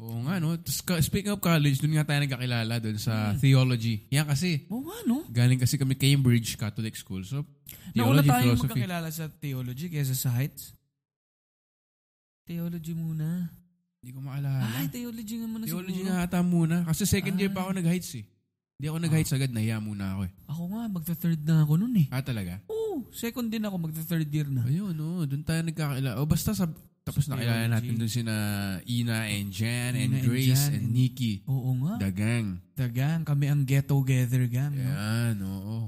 Oo nga, no? Speaking of college, dun nga tayo nagkakilala dun sa hmm. theology. Yan kasi. Oo nga, no? Galing kasi kami Cambridge Catholic School. So, theology, nauna tayong magkakilala sa theology kaysa sa heights. Theology muna. Hindi ko maalala. Ay, theology nga muna theology siguro. Theology nga ata muna. Kasi second ah. year pa ako nag-heights eh. Hindi ako nag-heights ah. agad. Nahiya muna ako eh. Ako nga, magta-third na ako nun eh. Ah, talaga? Oo. Second din ako, magta-third year na. Ayun, no. Doon tayo nagkakilala. O basta sa... Tapos so, nakilala natin doon sina Ina and Jan Ina and Grace and, Jan, and Nikki. Oo nga. The gang. The gang. Kami ang get-together gang. Yan, no? Oo.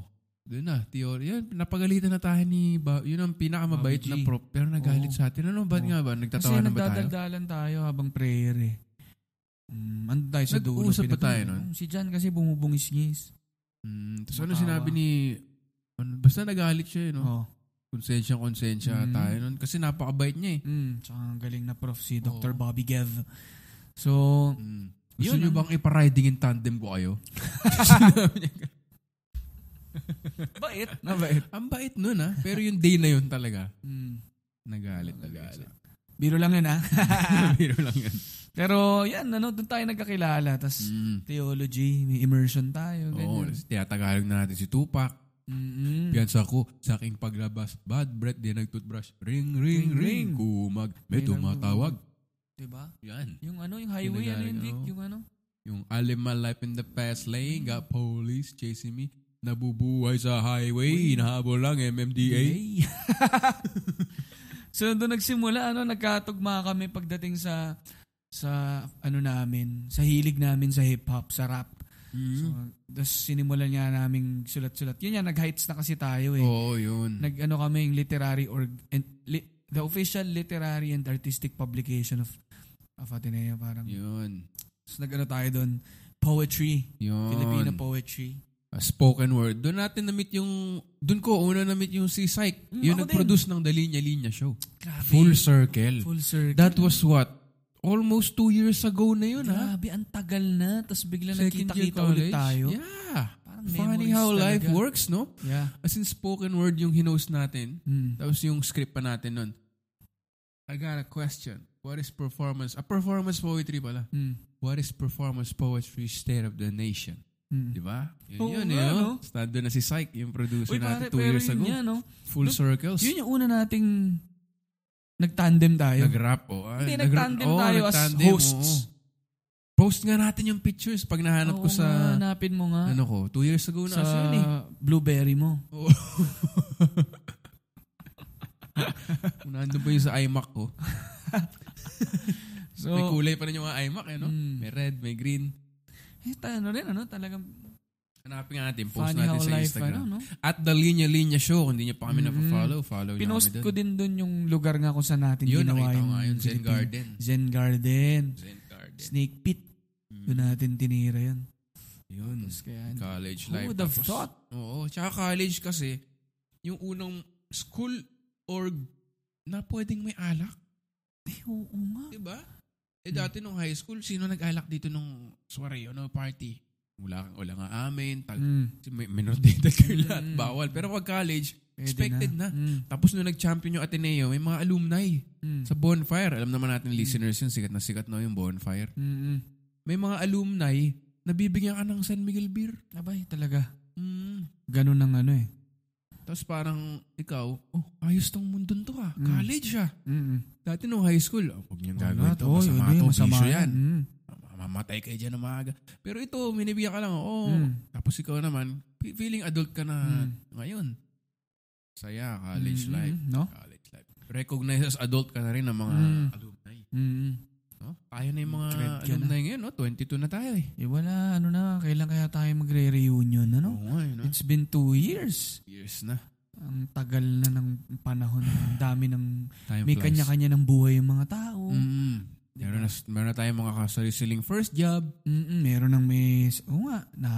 Doon na, theory. Yan, napagalitan na tayo ni... Ba- yun ang pinakamabait na prop. Pero nagalit oh. sa atin. Ano ba't oh. nga ba? Nagtatawa na ba tayo? Kasi nagdadaldalan tayo habang prayer eh. Um, ano tayo sa dulo? Nag-uusap pa tayo nun? Si John kasi bumubungis-ngis. Mm, Tapos ano sinabi ni... Ano, basta nagalit siya eh, no? Oh. Konsensya-konsensya mm. tayo nun. Kasi napakabait niya eh. Mm, tsaka ang galing na prof si Doctor Oh. Bobby Gev. So... Mm. Gusto yun, niyo bang ano? Ipariding in tandem ko kayo? Bait. Nabait. Ang bait nun ah. Pero yung day na yun talaga. Mm. Nagalit. Nagalit. Biro lang yun ah. Biro lang yun. Pero yan, ano, doon tayo nagkakilala. Tapos mm. theology, may immersion tayo. Oo. Tinatagalog na natin si Tupac. Mm-hmm. Piyansa ko, sa aking paglabas, bad breath, di nagtoothbrush. Ring, ring, ring. ring. Kumag, may tumatawag. Diba? Yan. Yung ano, yung highway, ano yung Vic? Yung ano? Yung I live my life in the fast lane, got police chasing me. Nabubuhay sa highway, hinahabol lang M M D A. So doon nagsimula, ano, nagkatugma kami pagdating sa sa ano namin, sa hilig namin sa hip-hop, sa rap. Mm. So, tapos sinimulan nga naming sulat-sulat. Yun yan, nag-heights na kasi tayo eh. Oo, yun. Nag-ano kami, yung literary org, and, li, the official literary and artistic publication of, of Ateneo, parang. Yun. Tapos nag-ano tayo doon, poetry. Yun. Filipino poetry. A spoken word. Doon natin na-meet yung... Doon ko, una na-meet yung si Syke. Mm, yung nag-produce din ng The Linya-Linya Show. Grabe. Full circle. Full circle. That was what? Almost two years ago na yun, ha? Grabe, ang tagal na. Tapos bigla nakita-kita ulit tayo. Yeah. Parang funny how talaga. Life works, no? Yeah. As in spoken word yung hinost natin. Mm. Tapos yung script pa natin nun. I got a question. What is performance... A performance poetry pala. Mm. What is performance poetry state of the nation? Hmm. Diba? Yun oh, yun, yun. No? Stand doon na si Syke, yung producer Uy, natin pare, two years ago. Yan, no? Full Look, circles. Yun yung una nating nag-tandem tayo. Nag-rap, o. Oh, ah, Hindi, nag-tandem oh, tayo nag-tandem, as hosts. Oh. Post nga natin yung pictures pag nahanap oh, ko sa... Hanapin mo nga. Ano ko, two years ago na. Sa asan, eh. Blueberry mo. Oo. Oh. Nandun po yung sa iMac ko. So, may kulay pa rin yung mga iMac, eh, no? Mm. May red, may green. Eh, ano rin, ano? Talagang... Hanapin nga natin. Post natin sa Instagram. Ano, no? At The Linya-Linya Show. Kung hindi nyo pa kami mm-hmm. na-follow, follow nyo kami doon. Pinost ko din doon yung lugar nga kung saan natin yun, ginawa yung... Yun, nakita ko nga yun. Zen Garden. Zen Garden. Zen Garden. Snake Pit. Mm. Doon natin tinira yan. Yun. Kaya, college who life. Who would have tapos, thought? Oo. Tsaka college kasi, yung unang school org na pwedeng may alak. Eh, oo nga. Diba? Eh, hmm. dati nung high school, sino nag-alak dito nung soiree o no, party? Wala, wala nga amin. Tag, hmm. may, minor data girl hmm. lahat. Bawal. Pero pag college, pwede expected na. na. Mm. Tapos nung nag-champion yung Ateneo, may mga alumni mm. sa bonfire. Alam naman natin mm. listeners yun, sikat na sikat na yung bonfire. Mm-mm. May mga alumni na bibigyan ka ng San Miguel beer. Abay, talaga. Mm. Ganun ang ano eh. Tapos parang ikaw, oh, ayos tong mundo to ah. Mm. College ah. Mm-mm. Dati nung high school, oh, huwag niyang gagawin ito. Oh, masama yun, to, masama bisyo yan. Mm. Mamatay kayo dyan na maaga. Pero ito, minibigyan ka lang. Oh, mm. Tapos ikaw naman, feeling adult ka na mm. ngayon. Saya, college mm-hmm. life. No? College life. Recognize as adult ka na rin ng mga mm. alumni. Mm-hmm. No? Tayo na yung mga alumni na ngayon. No? twenty-two na tayo eh. Eh wala, ano na, kailan kaya tayo magre-reunion? Ano? Oo, ay, no? It's been two years. Years na. Ang tagal na ng panahon. Ang dami ng, time may flies. Kanya-kanya ng buhay yung mga tao. Mm-hmm. Meron na, meron na tayong mga kasarisiling first job. Mm-hmm. Meron ng may, oo nga, na...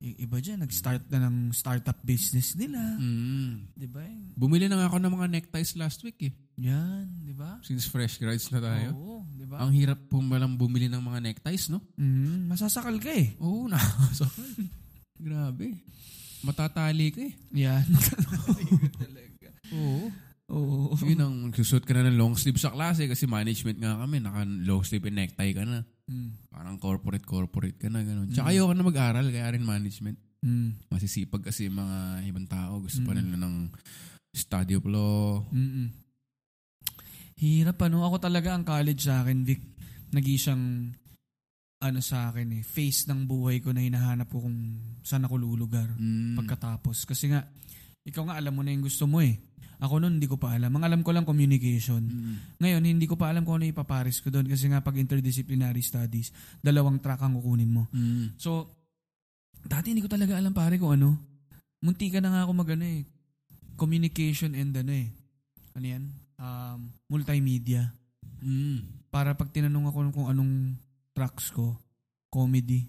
Iba dyan, nag-start na ng startup business nila. Mm. Diba? Bumili na nga ako ng mga neckties last week eh. Yan, diba? Since fresh grads na tayo. Oo, diba? Ang hirap po malang bumili ng mga neckties, no? Mm, masasakal ka eh. Oo, nakasakal. Grabe. Matatali ka eh. Yan. Oo. Oo. Yun ang magsusuot ka na ng long sleeve sa klase kasi management nga kami, naka-long sleeve and necktie ka na. Mm. Parang corporate-corporate ka na, gano'n. Tsaka mm. ayaw ka na mag-aral, kaya rin management. Mm. Masisipag kasi mga ibang tao. Gusto mm. pa nila ng study of law. Mm-mm. Hirap, ano? Ako talaga ang college sa akin, Vic. Nag-isang, ano sa akin eh, face ng buhay ko na hinahanap ko kung saan ako lulugar mm. pagkatapos. Kasi nga, ikaw nga alam mo na yung gusto mo eh. Ako noon, hindi ko pa alam. Ang alam ko lang, communication. Mm. Ngayon, hindi ko pa alam kung ano ipapares ko doon kasi nga pag interdisciplinary studies, dalawang track ang kukunin mo. Mm. So, dati hindi ko talaga alam pare kung ano. Munti ka na nga ako magano eh. Communication and ano eh. Ano yan? Um, multimedia. Mm. Para pag tinanong ako kung anong tracks ko, comedy.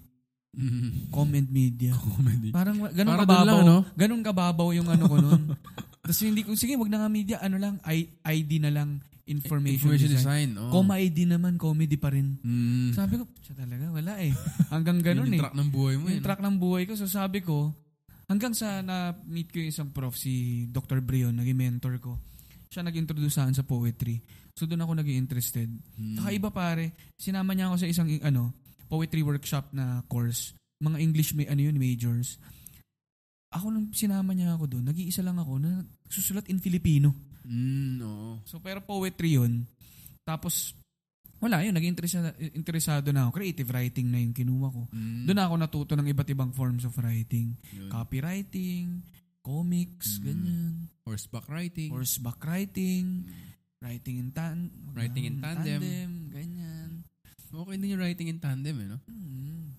Mm. Comment media. Comedy. Parang ganun para kababaw. Lang, no? Ganun kababaw yung ano ko noon. Tapos hindi ko, sige, wag na nga media, ano lang, I D na lang, information, information design. design oh. Coma I D naman, comedy pa rin. Mm. Sabi ko, siya talaga, wala eh. Hanggang ganun eh. Yung track ng buhay mo. Yung eh, track no? ng buhay ko. So sabi ko, hanggang sa na-meet ko yung isang prof, si Doctor Brion, naging mentor ko. Siya nag-introduce saan sa poetry. So doon ako naging interested. Mm. Kakaiba pare, sinama niya ako sa isang, ano, poetry workshop na course. Mga English, may ano yun, majors. Ako nung sinama niya ako doon, nag-iisa lang ako na susulat in Filipino. Mm, no. So, pero poetry yun. Tapos, wala yun, naging interesa- interesado na ako. Creative writing na yung kinuha ko. Mm. Doon ako natuto ng iba't ibang forms of writing. Yun. Copywriting, comics, mm. ganyan. Horseback writing. Horseback writing. Writing in, tan- writing in tandem. Tandem, ganyan. Okay din yung writing in tandem eh, no? Mm.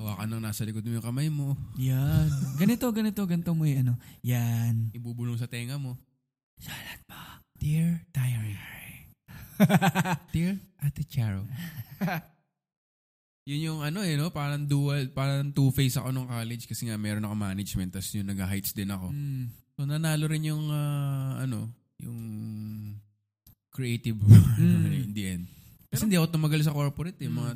Hawakan nang nasa likod mo yung kamay mo. Yan. Ganito, ganito, ganito mo yung ano. Yan. Ibubulong sa tenga mo. Salat mo. Dear Diary. Dear Ate Charo. Yun yung ano eh, no? Parang dual, parang two-face ako nung college kasi nga meron ako management tapos yung nag-heights din ako. Mm. So nanalo rin yung uh, ano, yung creative mm. in the end. Pero, kasi hindi ako tumagal sa corporate eh. Mga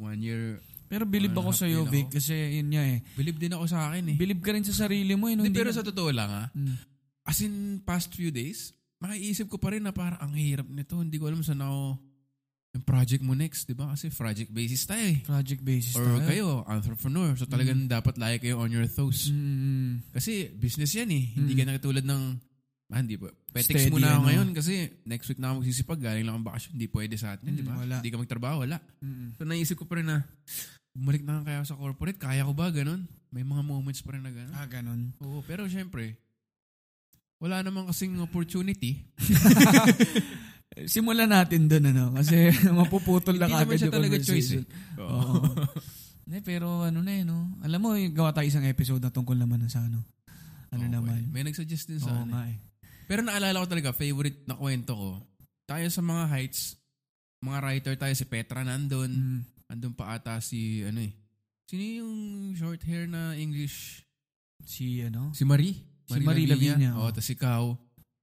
one year. Pero believe ako sa iyo, Vic. Kasi yun niya eh. Believe din ako sa akin eh. Believe ka rin sa sarili mo eh. No? Hindi, pero na- sa totoo lang ha. Mm. As in past few days, maiisip ko pa rin na parang ang hirap nito. Hindi ko alam saan ako yung project mo next. Diba? Kasi project basis tayo eh. Project basis Or tayo. Or kayo, entrepreneur. So talagang mm. dapat layo kayo on your toes. Mm. Kasi business yan eh. Mm. Hindi ka nakatulad ng... Ah, hindi po. Petex muna ako ano. Ngayon kasi next week na ako magsisipag. Galing lang ang bakasyon. Hindi pwede sa atin. Mm, di ba? Wala. Hindi ka magtrabaho. Wala. Mm-mm. So naisip ko pa rin na bumalik na kaya sa corporate. Kaya ko ba? Ganon. May mga moments pa rin na ganon. Ah, ganon. Oo. Pero syempre, wala naman kasing opportunity. Simulan natin dun ano. Kasi mapuputol na kagad yung conversation. Hindi naman siya talaga choice eh. Oo. Eh, pero ano na eh no. Alam mo, gawa tayo isang episode na tungkol naman sa ano. Ano oh, naman. Well, may nagsuggest din sa ano. Oo nga eh. Pero naalala ko talaga, favorite na kwento ko, tayo sa mga heights, mga writer tayo, si Petra nandun, mm. andun pa ata si ano eh. Sino yung short hair na English? Si ano? Si Marie. Marie si Marie Lavinia. Oh, tapos ikaw.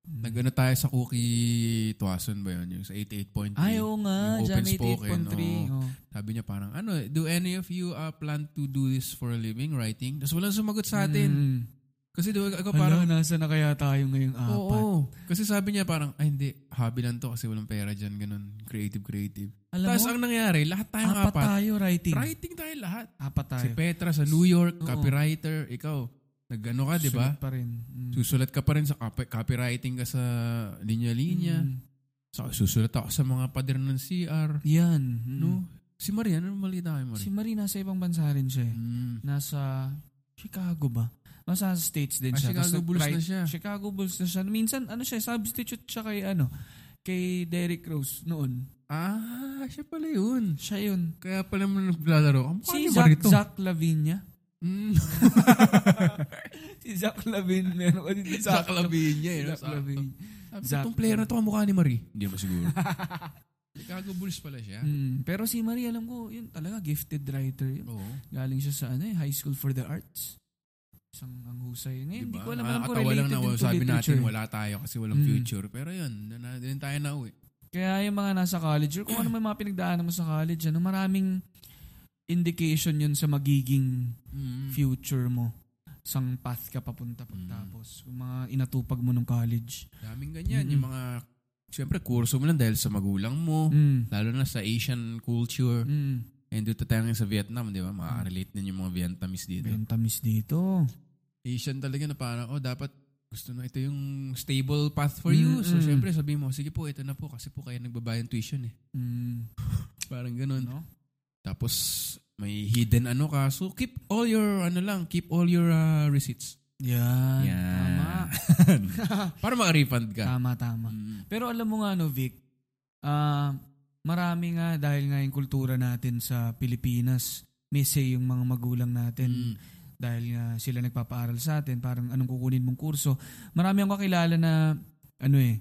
Mm. Nag-ano tayo sa Cookie Tuason ba yun? Yung sa eighty-eight point three. Ay, oo nga. Open spoken. Oh. Oh. Sabi niya parang, ano, do any of you uh, plan to do this for a living, writing? Tapos walang sumagot sa atin. Mm. Kasi doon ako parang... Hala, nasa na kaya tayo ngayong apat? Oo, oo. Kasi sabi niya parang, ay hindi, hobby lang to kasi walang pera dyan, ganun. Creative, creative. Alam tapos mo, ang nangyari, lahat tayong apat. Apat tayo, writing. Writing tayo lahat. Apat tayo. Si Petra sa New York, S- copywriter, oo. Ikaw. Nag-ano ka, diba? Susulat pa rin. Mm. Susulat ka pa rin sa copy, copywriting ka sa linya-linya. Mm. So, susulat ako sa mga pader ng C R. Yan. Mm. No? Si Marie, ano mali tayo, Marie? Si Marie nasa ibang bansa rin siya. Mm. Nasa Chicago ba? Nasa States din ah, siya. Chicago Bulls na siya. Chicago Bulls na siya. Minsan, ano siya, substitute siya kay, ano, kay Derrick Rose noon. Ah, siya pala yun. Siya yun. Kaya pala mo naglalaro. Si Zach, Zach Lavinia. Mm. Si Zach Lavinia. Meron ka dito. Zach Lavinia. Si Zach Lavinia. Itong player na ito, kamukha ni Marie. Hindi mo siguro. Chicago Bulls pala siya. Mm, pero si Marie, alam ko, yun talaga, gifted writer yun. Oo. Galing siya sa ano, High School for the Arts. Isang ang husay. Ngayon, hindi diba? ko alam ah, kung related na, to sabi literature. Sabi natin, wala tayo kasi walang mm. future. Pero yun, din tayo na uwi. Kaya yung mga nasa college, or kung ano may mga pinagdaanan mo sa college, ano, maraming indication yun sa magiging mm. future mo. Sang path ka papunta pagtapos. Mm. Yung mga inatupag mo ng college. Daming ganyan. Mm-hmm. Yung mga, siyempre, kurso mo lang dahil sa magulang mo. Mm. Lalo na sa Asian culture. Mm. And dito tayo ngayon sa Vietnam, di ba? Makarelate din yung mga Vietnamese dito. Vietnamese dito. Asian talaga na parang, oh, dapat gusto na ito yung stable path for you. Mm, so, mm. syempre, sabi mo, sige po, ito na po. Kasi po kayo nagbabayang tuition eh. Mm. Parang ganun. No? Tapos, may hidden ano ka. So, keep all your, ano lang, keep all your uh, receipts. Yan. Yan. Tama. Para makarefund ka. Tama, tama. Mm. Pero alam mo nga, no, Vic, ah, uh, marami nga dahil nga yung kultura natin sa Pilipinas, mese yung mga magulang natin. Mm. Dahil nga sila nagpapaaral sa atin, parang anong kukunin mong kurso. Marami akong kakilala na, ano eh,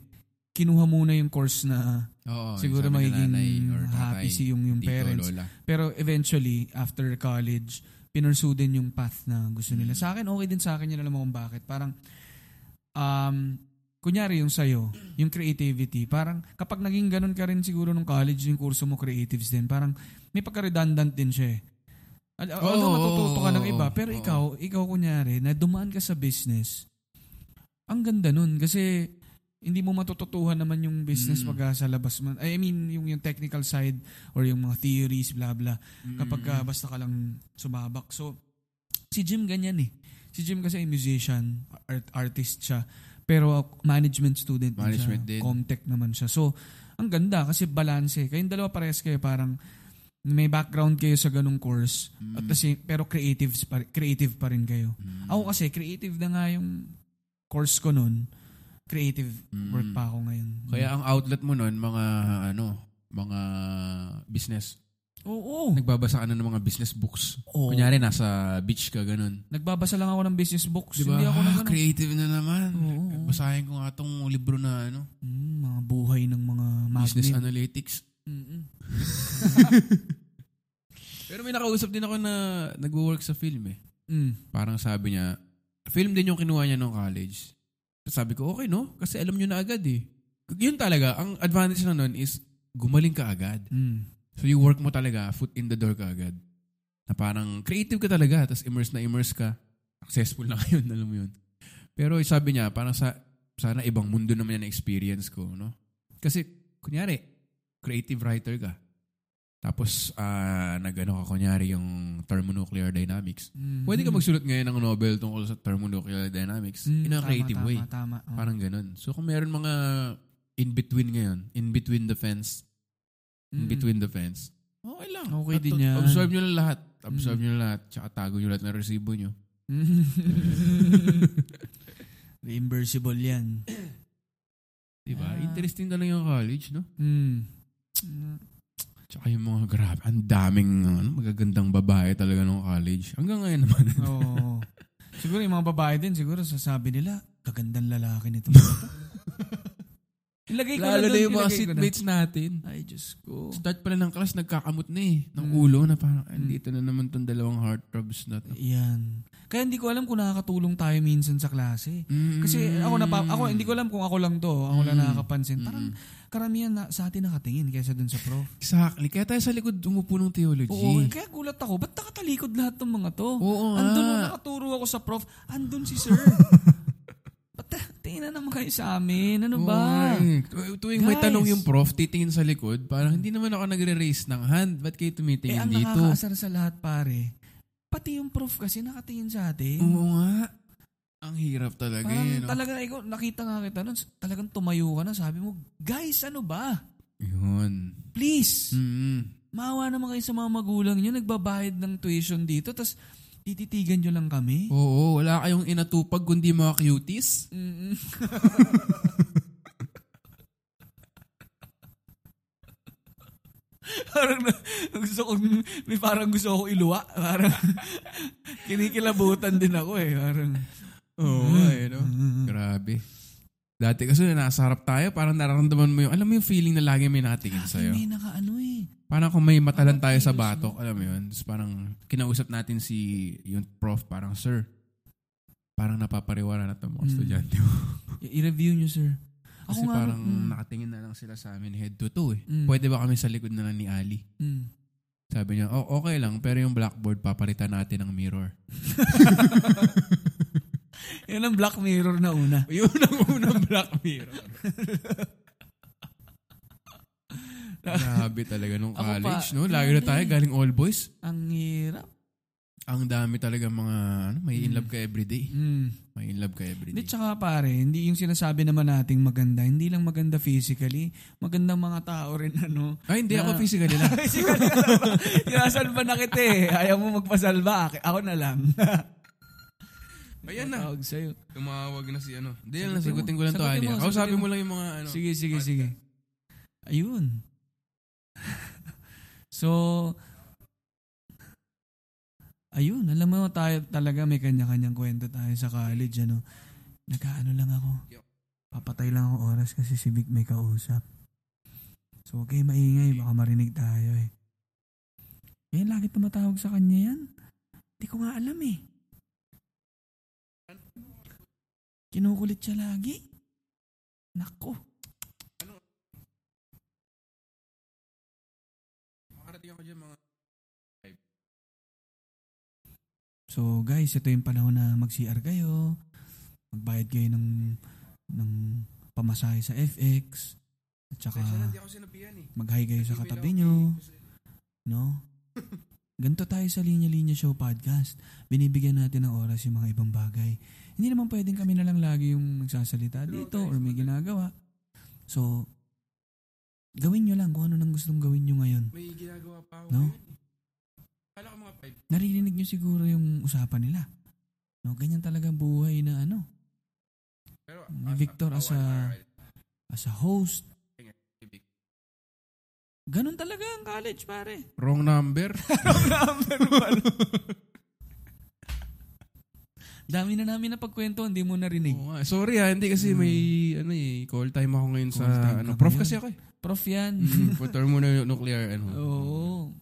kinuha muna yung course na oo, siguro magiging happy si yung, yung parents. Dito, pero eventually, after college, pinursu din yung path na gusto nila. Mm. Sa akin, okay din sa akin, yun alam mo kung bakit. Parang, um... kunyari yung sayo, yung creativity, parang kapag naging ganun ka rin siguro nung college, yung kurso mo creatives din, parang may pagka-redundant din siya eh. Although oh, matututo ka ng iba, pero oh, ikaw, ikaw kunyari, na dumaan ka sa business, ang ganda nun kasi hindi mo matututuhan naman yung business mm. pag sa labas man. I mean, yung, yung technical side or yung mga theories, bla bla, mm. kapag ka, basta ka lang sumabak. So, si Jim ganyan eh. Si Jim kasi ay musician, art, artist siya. Pero management student management din siya. Din. Comtech naman siya. So, ang ganda kasi balanse. Kayong dalawa parehas kayo parang may background kayo sa ganung course. Mm. At kasi, pero creatives pa, creative pa rin kayo. Mm. Ako kasi, creative na nga yung course ko nun. Creative mm. work pa ako ngayon. Kaya ang outlet mo nun, mga ano, mga business. Oo. Nagbabasa ka na ng mga business books. Oo. Kunyari, nasa beach ka, ganun. Nagbabasa lang ako ng business books. Diba? Hindi ako ah, na creative na naman. Oo. Basahin ko nga itong libro na ano. Mm, mga buhay ng mga magnet. Business analytics. Pero may nakausap din ako na nag-work sa film eh. Mm. Parang sabi niya, film din yung kinuha niya nung college. Sabi ko, okay no? Kasi alam niyo na agad eh. Yun talaga, ang advantage na nun is gumaling ka agad. Mm. So, you work mo talaga, foot in the door ka agad. Na parang creative ka talaga, tapos immerse na immerse ka. Successful na kayo, alam mo yun. Pero sabi niya, parang sa, sana ibang mundo naman yan na experience ko, no? Kasi, kunyari, creative writer ka. Tapos, uh, nag-ano ka, kunyari, yung thermonuclear dynamics. Mm-hmm. Pwede ka magsulat ngayon ng novel tungkol sa thermonuclear dynamics mm, in a tama, creative tama, way. Tama, oh. Parang ganun. So, kung meron mga in-between ngayon, in-between the fence, in between the fence. Okay lang. Okay At, din yan. Absorb nyo lang lahat. Absorb mm. nyo lahat. Tsaka tago nyo lahat ng resibo nyo. Reimbursable yan. Diba? Ah. Interesting na lang yung college, no? Mm. Tsaka yung mga grabe. Ang daming ano, magagandang babae talaga ng college. Hanggang ngayon naman. Oo. Siguro yung mga babae din, siguro sasabi nila, kagandang lalaki nito. Ilagay ko lalo na, doon, na yung mga seatmates na natin. Ay, Diyos ko. Start pala ng class, nagkakamot na eh. Ng mm. ulo na parang, andito mm. na naman tong dalawang heartthrobs na to. Ayan. Kaya hindi ko alam kung nakakatulong tayo minsan sa klase. Mm. Kasi ako, napa, ako hindi ko alam kung ako lang to. Ako mm. lang nakakapansin. Parang karamihan na, sa atin nakatingin kaysa dun sa prof. Exactly. Kaya tayo sa likod umupo ng theology. Oo. Kaya gulat ako. Ba't nakatalikod lahat ng mga to? Oo. Andun na nakaturo ako sa prof. Andun si sir. Tingin na naman kayo sa amin. Ano ba? Oh, tuwing guys, may tanong yung prof, titingin sa likod, parang hindi naman ako nagre-raise ng hand. Ba't kayo tumitingin eh, ang dito? Ang nakakaasar sa lahat, pare. Pati yung prof kasi nakatingin sa atin. Oo nga. Ang hirap talaga parang yun. No? Talaga, ikaw, nakita nga kita nun, talagang tumayo ka na. Sabi mo, guys, ano ba? Yun. Please. Mm-hmm. Maawa naman kayo sa mga magulang nyo. Nagbabayad ng tuition dito. Tapos, ititigan nyo lang kami? Oo, wala kayong inatupag kundi mga cuties. Mm-mm. Parang gusto ko, may parang gusto ko iluwa. Parang kinikilabutan din ako eh. Parang, oo, mm-hmm. ay, no? Grabe. Dati kasi nasa harap tayo, parang nararamdaman mo yung, alam mo yung feeling na lagi may nakatingin sa'yo. Ay, may nakaano eh. Parang kung may matalan tayo sa batok, alam mo yun. Tapos parang kinausap natin si yung prof, parang, sir, parang napapariwara na ito mga mm. estudyante mo. I-review nyo, sir. Kasi ako parang nga, mm. nakatingin na lang sila sa amin head to toe eh. Mm. Pwede ba kami sa likod na lang ni Ali? Mm. Sabi niya, oh, okay lang, pero yung blackboard, papalitan natin ng mirror. Yan ang Black Mirror na una. Yun ang unang Black Mirror. Grabe talaga nung ako college, pa, no? Lagi na tayo, galing all boys. Ang hirap. Ang dami talaga mga, ano, may mm. in love ka everyday. Mm. May in love ka everyday. Hindi, tsaka pare, hindi yung sinasabi naman nating maganda, hindi lang maganda physically, magandang mga tao rin, ano. Ay, hindi na, ako physically lang. Physically lang. Sinasalba na kita eh. Ayaw mo magpasalba. Ako na lang. Ayan na. Tawag sa'yo. Tumawag na si ano. Hindi lang, sagutin ko lang to, Ali. Kausapin mo lang yung mga ano. Sige, sige, podcast. Sige. Ayun. So, ayun, alam mo tayo talaga may kanya-kanyang kwento tayo sa college, ano. Nagkaano lang ako. Papatay lang ako oras kasi si Vic may kausap. So, okay, maingay. Baka marinig tayo eh. Ayan, lagi tumatawag sa kanya yan. Hindi ko nga alam eh. Kinukulit siya lagi. Nako. Ano? Makarating ako dyan mga... So guys, ito yung panahon na mag-C R kayo. Magbayad kayo ng, ng pamasahe sa F X. At saka mag-hi kayo sa katabi nyo. No? Ganito tayo sa Linya-Linya Show Podcast. Binibigyan natin ng oras yung mga ibang bagay. Hindi naman pwedeng kami na lang lagi yung nagsasalita dito or may ginagawa. So, gawin nyo lang kung ano nang gustong gawin nyo ngayon. May ginagawa pa ako no? Ngayon. Naririnig nyo siguro yung usapan nila. No, ganyan talaga buhay na ano. Pero, as Victor as a, as a host. Ganun talaga ang college, pare. Wrong number. Wrong number pala. Dami na namin na pagkwento, hindi mo narinig. Oo, sorry ha, hindi kasi may hmm. ano eh, call time ako ngayon call sa ano, prof kasi ako eh. Prof yan. Mm, putor mo na yung nuclear. Ano. Oo.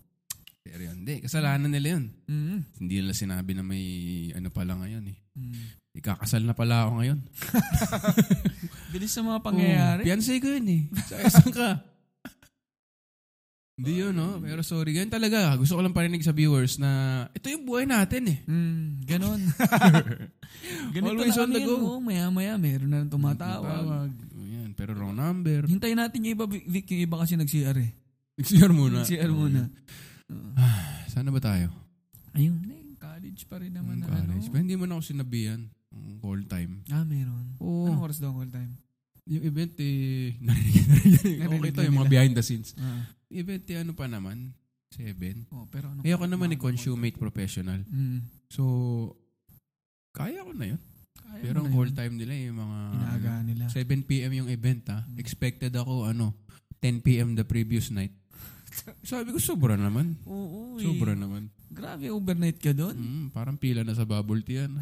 Pero yan, hindi. Kasalanan nila yun. Mm. Hindi nila sinabi na may ano pala ngayon eh. Mm. Ikakasal na pala ako ngayon. Bilis sa mga pangyayari. Piansay ko yun eh. Sa isang ka. Hindi yun, no? Pero sorry, ganyan talaga. Gusto ko lang parinig sa viewers na ito yung buhay natin eh. Mm, ganon. Always on the go. Yan, maya-maya, meron na tumatawag. Ayan, pero wrong number. Hintayin natin yung iba, Vic, yung iba kasi nag-C R eh. Nag-C R muna. Nag-C R muna. Ah, sana ba tayo? Ayun, college pa rin naman. Um, college. Na, ano? Hindi mo na ako sinabihan. Call time. Ah, meron. Oh. Anong oras daw ang call time? Yung event eh, narinig-narinig. Okay to, yung mga behind the scenes. Ah. Event eh, ano pa naman? Seven. Oh, pero ano ayoko naman ni consummate professional. Mm. So, kaya ko na yun. Kaya pero ang call time nila yung mga... Inaaga nila. seven p.m. yung event ha. Mm. Expected ako, ano, ten p.m. the previous night. Sabi ko, sobra naman. Oo, oo. Sobra eh. Naman. Grabe, overnight ka doon. Mm, parang pila na sa bubble tea yan.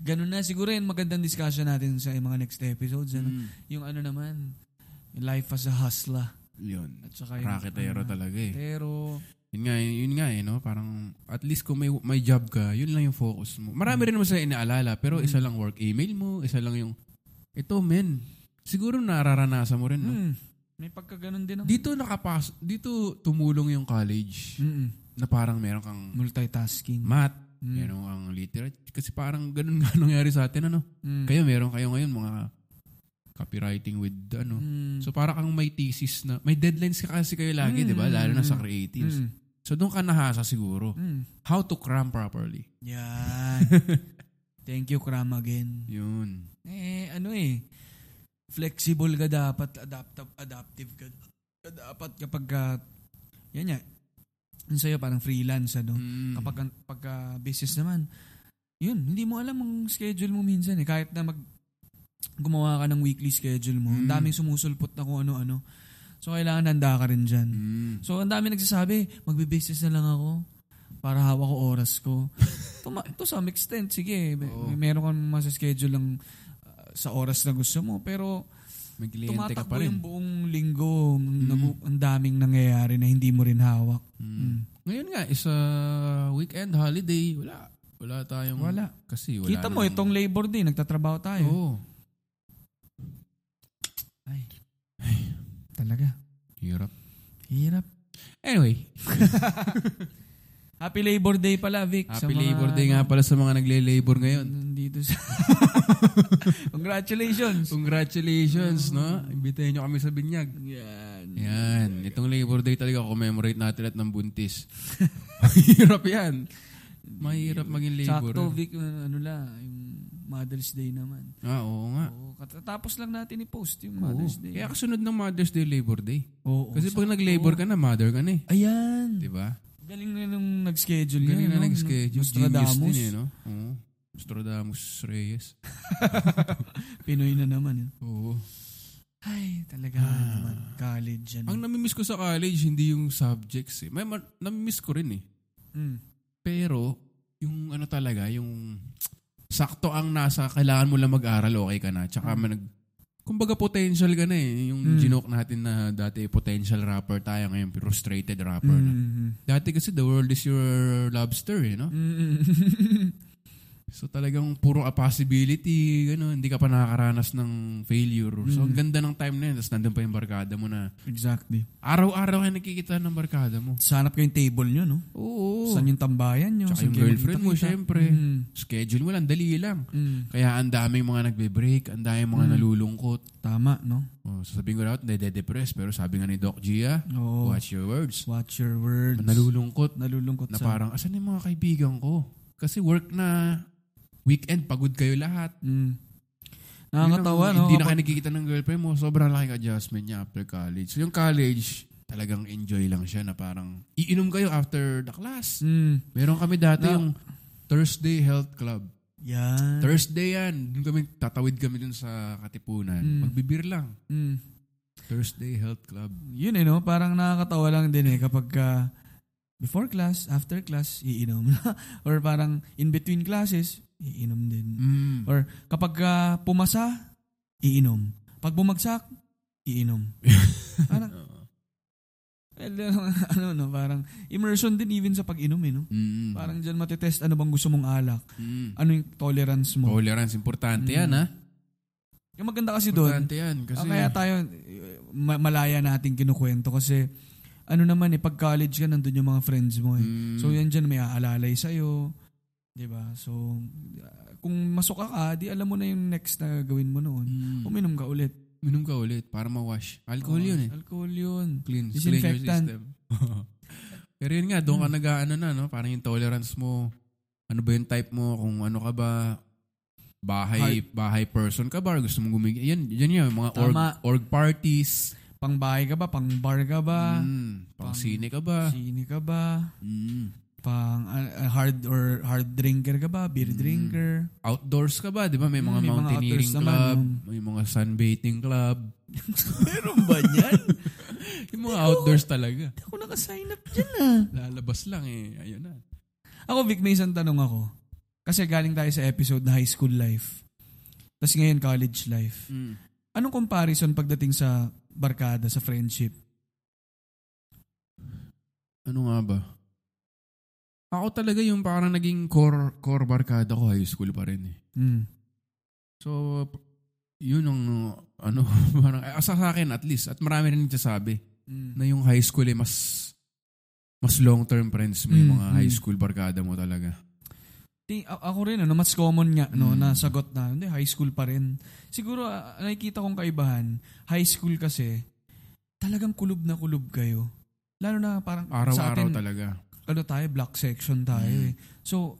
Ganun na. Siguro yun, magandang discussion natin sa mga next episodes. Ano? Mm. Yung ano naman, life as a hustler. Yun. At saka yung... Raketero uh, talaga eh. Raketero. Yun nga, yun nga eh, no? Parang, at least kung may, may job ka, yun lang yung focus mo. Marami mm. rin naman sila inaalala, pero mm. isa lang work email mo, isa lang yung, ito men, siguro nararanasan mo rin, no? Mm. May pagkaganon din. Ang... Dito nakapas, dito tumulong yung college. Mm-mm. Na parang meron kang... Multitasking. Math. Mm. Meron ang literature. Kasi parang ganun nga nangyari sa atin, ano? Mm. Kaya meron kayo ngayon mga copywriting with, ano? Mm. So parang kang may thesis na, may deadlines ka kasi kayo lagi, mm. di ba? Lalo na sa creatives. Mm. So doon ka nahasa siguro. Mm. How to cram properly. Yan. Thank you, cram again. Yun. Eh, ano eh. Flexible ka dapat, adaptive, adaptive ka dapat kapag ka, yan yan. Yun sa'yo, parang freelance, ano? Mm. Kapag pagka business naman, yun, hindi mo alam ang schedule mo minsan, eh. Kahit na mag, gumawa ka ng weekly schedule mo, mm. ang daming sumusulpot na kung ano-ano. So, kailangan handa ka rin dyan. Mm. So, ang daming nagsasabi, magbe-business na lang ako para hawak ko oras ko. to, to some extent, sige, oh. meron kang masaschedule lang uh, sa oras na gusto mo, pero... Tumatakbo yung buong linggo, mm. ang daming nangyayari na hindi mo rin hawak. Mm. Mm. Ngayon nga, isa weekend, holiday, wala. Wala tayong... Wala. Kasi wala. Kita mo, lang. Itong Labor Day, nagtatrabaho tayo. Oo. Ay. Ay. Talaga. Hirap. Hirap. Anyway. Happy Labor Day pala, Vic. Happy mga, Labor Day nga pala sa mga nagle-labor ngayon. Dito sa... Congratulations. Congratulations, oh. no? Imbitahin nyo kami sa binyag. Yan. Yan. Itong Labor Day talaga, commemorate natin at ng buntis. Mahirap yan. Mahirap maging labor. Sakto, Vic, ano la, yung Mother's Day naman. Ah, oo nga. Oo, katapos lang natin i-post yung Mother's oo. Day. Kaya kasunod ng Mother's Day, Labor Day. Oo. Kasi sakto. Pag nag-labor ka na, mother ka na eh. Ayan. Diba? Galing na nung nag-schedule niya. Galing na no? nag-schedule. Nostradamus. Genius din eh, no? Oo. Nostradamus Reyes. Pinoy na naman. Eh. Oo. Ay, talaga ah. naman. College. Ano? Ang namimiss ko sa college, hindi yung subjects eh. May ma- namimiss ko rin eh. Mm. Pero, yung ano talaga, yung sakto ang nasa, kailangan mo lang mag-aral, okay ka na. Tsaka, mm. manag, kumbaga potential ka na eh. Yung mm. ginoke natin na dati potential rapper tayo ngayon, frustrated rapper mm. na. Dati kasi the world is your lobster eh, no? Mm. So talagang puro a possibility, gano'n. Hindi ka pa nakakaranas ng failure. Mm. So ang ganda ng time na yun. Tapos nandun pa yung barkada mo na. Exactly. Araw-araw kayo nakikita ng barkada mo. Sanap kayong table nyo, no? Oo. Saan yung tambayan nyo? Tsaka yung girlfriend mo, syempre. Mm. Schedule mo lang, dali lang. Mm. Kaya ang daming mga nagbe-break, ang daming mga mm. nalulungkot. Tama, no? Oh, sasabihin ko daw, nade-depress. Pero sabi nga ni Doc Gia, oh. watch your words. Watch your words. Nalulungkot. Nalulungkot na sa... parang, asan yung mga kaibigan ko? Kasi work na... Weekend, pagod kayo lahat. Mm. Nakakatawa, no? Hindi na kayo nakikita ng girlfriend mo. Sobrang laking adjustment niya after college. So, yung college, talagang enjoy lang siya na parang iinom kayo after the class. Mm. Meron kami dati no. yung Thursday Health Club. Yan. Thursday yan. Doon kami, tatawid kami dun sa Katipunan. Mm. Magbibir lang. Mm. Thursday Health Club. Yun eh, no? Parang nakakatawa lang din eh kapag... Uh, before class, after class, iinom na. Or parang in between classes... iinom din. Mm. Or kapag uh, pumasa, iinom. Pag bumagsak, iinom. Parang, ano, no, parang immersion din even sa pag-inom, eh, no? Mm. Parang dyan matitest ano bang gusto mong alak. Mm. Ano yung tolerance mo. Tolerance, importante mm. yan, ha? Yung maganda kasi doon, kasi... kaya tayo, malaya nating kinukwento kasi ano naman, eh, pag college ka, nandun yung mga friends mo, eh. Mm. So yan dyan, may aalalay sa'yo. Diba? So, uh, kung masok ka, di alam mo na yung next na gawin mo noon. Mm. Uminom ka ulit. Uminom ka ulit para ma-wash. Alcohol oh, yun eh. Alcohol yun. Clean. Disinfectant. Clean your system. Pero yun nga, doon hmm. ka nag-ano na, no? Parang yung tolerance mo, ano ba yung type mo, kung ano ka ba, bahay Heart. bahay person ka ba, gusto mong gumigil. Yan, yan yun, mga org, org parties. Pang bahay ka ba? Pang bar ka ba? Mm. Pang, pang sine ka ba? Sine ka ba? Mm. pang uh, hard or hard drinker ka ba? Beer drinker? Outdoors ka ba? Di ba? May mga mm, may mountaineering mga club, naman. May mga sunbathing club. Meron ba yan? Yung mga outdoors ako, talaga. Hindi ako nakasign up dyan ah. Lalabas lang eh. Ayun na. Ako Vic, may isang tanong ako. Kasi galing tayo sa episode na high school life. Tapos ngayon, college life. Mm. Anong comparison pagdating sa barkada, sa friendship? Ano nga ba? Ako talaga yung parang naging core core barkada ko, high school pa rin eh. Mm. So, yun ang ano, parang, asa sa akin at least, at marami rin nagsasabi mm. na yung high school eh, mas mas long-term friends mo, mm. yung mga mm. high school barkada mo talaga. Ako rin, ano, mas common nga no, mm. na sagot na, hindi, high school pa rin. Siguro, uh, nakikita kong kaibahan, high school kasi, talagang kulob na kulob kayo. Lalo na parang araw-araw sa atin, talaga. Ano tayo, block section tayo mm. eh. So,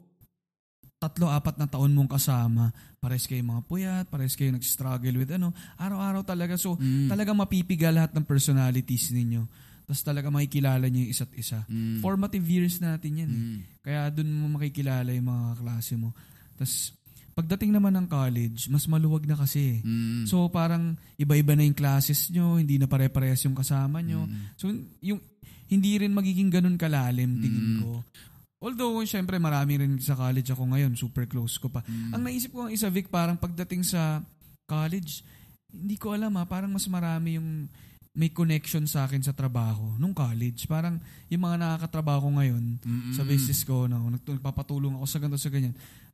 tatlo, apat na taon mong kasama, pares kayo mga puyat, pares kayo nag-struggle with ano, araw-araw talaga. So, mm. talaga mapipiga lahat ng personalities ninyo. Tapos talaga makikilala niyo yung isa't isa. Mm. Formative years natin yan. Mm. Eh. Kaya doon mo makikilala yung mga kaklase mo. Tapos pagdating naman ng college, mas maluwag na kasi. Mm. So parang iba-iba na yung classes nyo, hindi na pare-parehas yung kasama nyo. Mm. So yung hindi rin magiging ganun kalalim, tingin mm. ko. Although, syempre, marami rin sa college ako ngayon. Super close ko pa. Mm. Ang naisip ko ang isa, Vic, parang pagdating sa college, hindi ko alam ha, parang mas marami yung may connection sa akin sa trabaho nung college. Parang yung mga nakakatrabaho ko ngayon mm-hmm. sa business ko, no, nagpapatulong ako sa ganito, sa ganyan.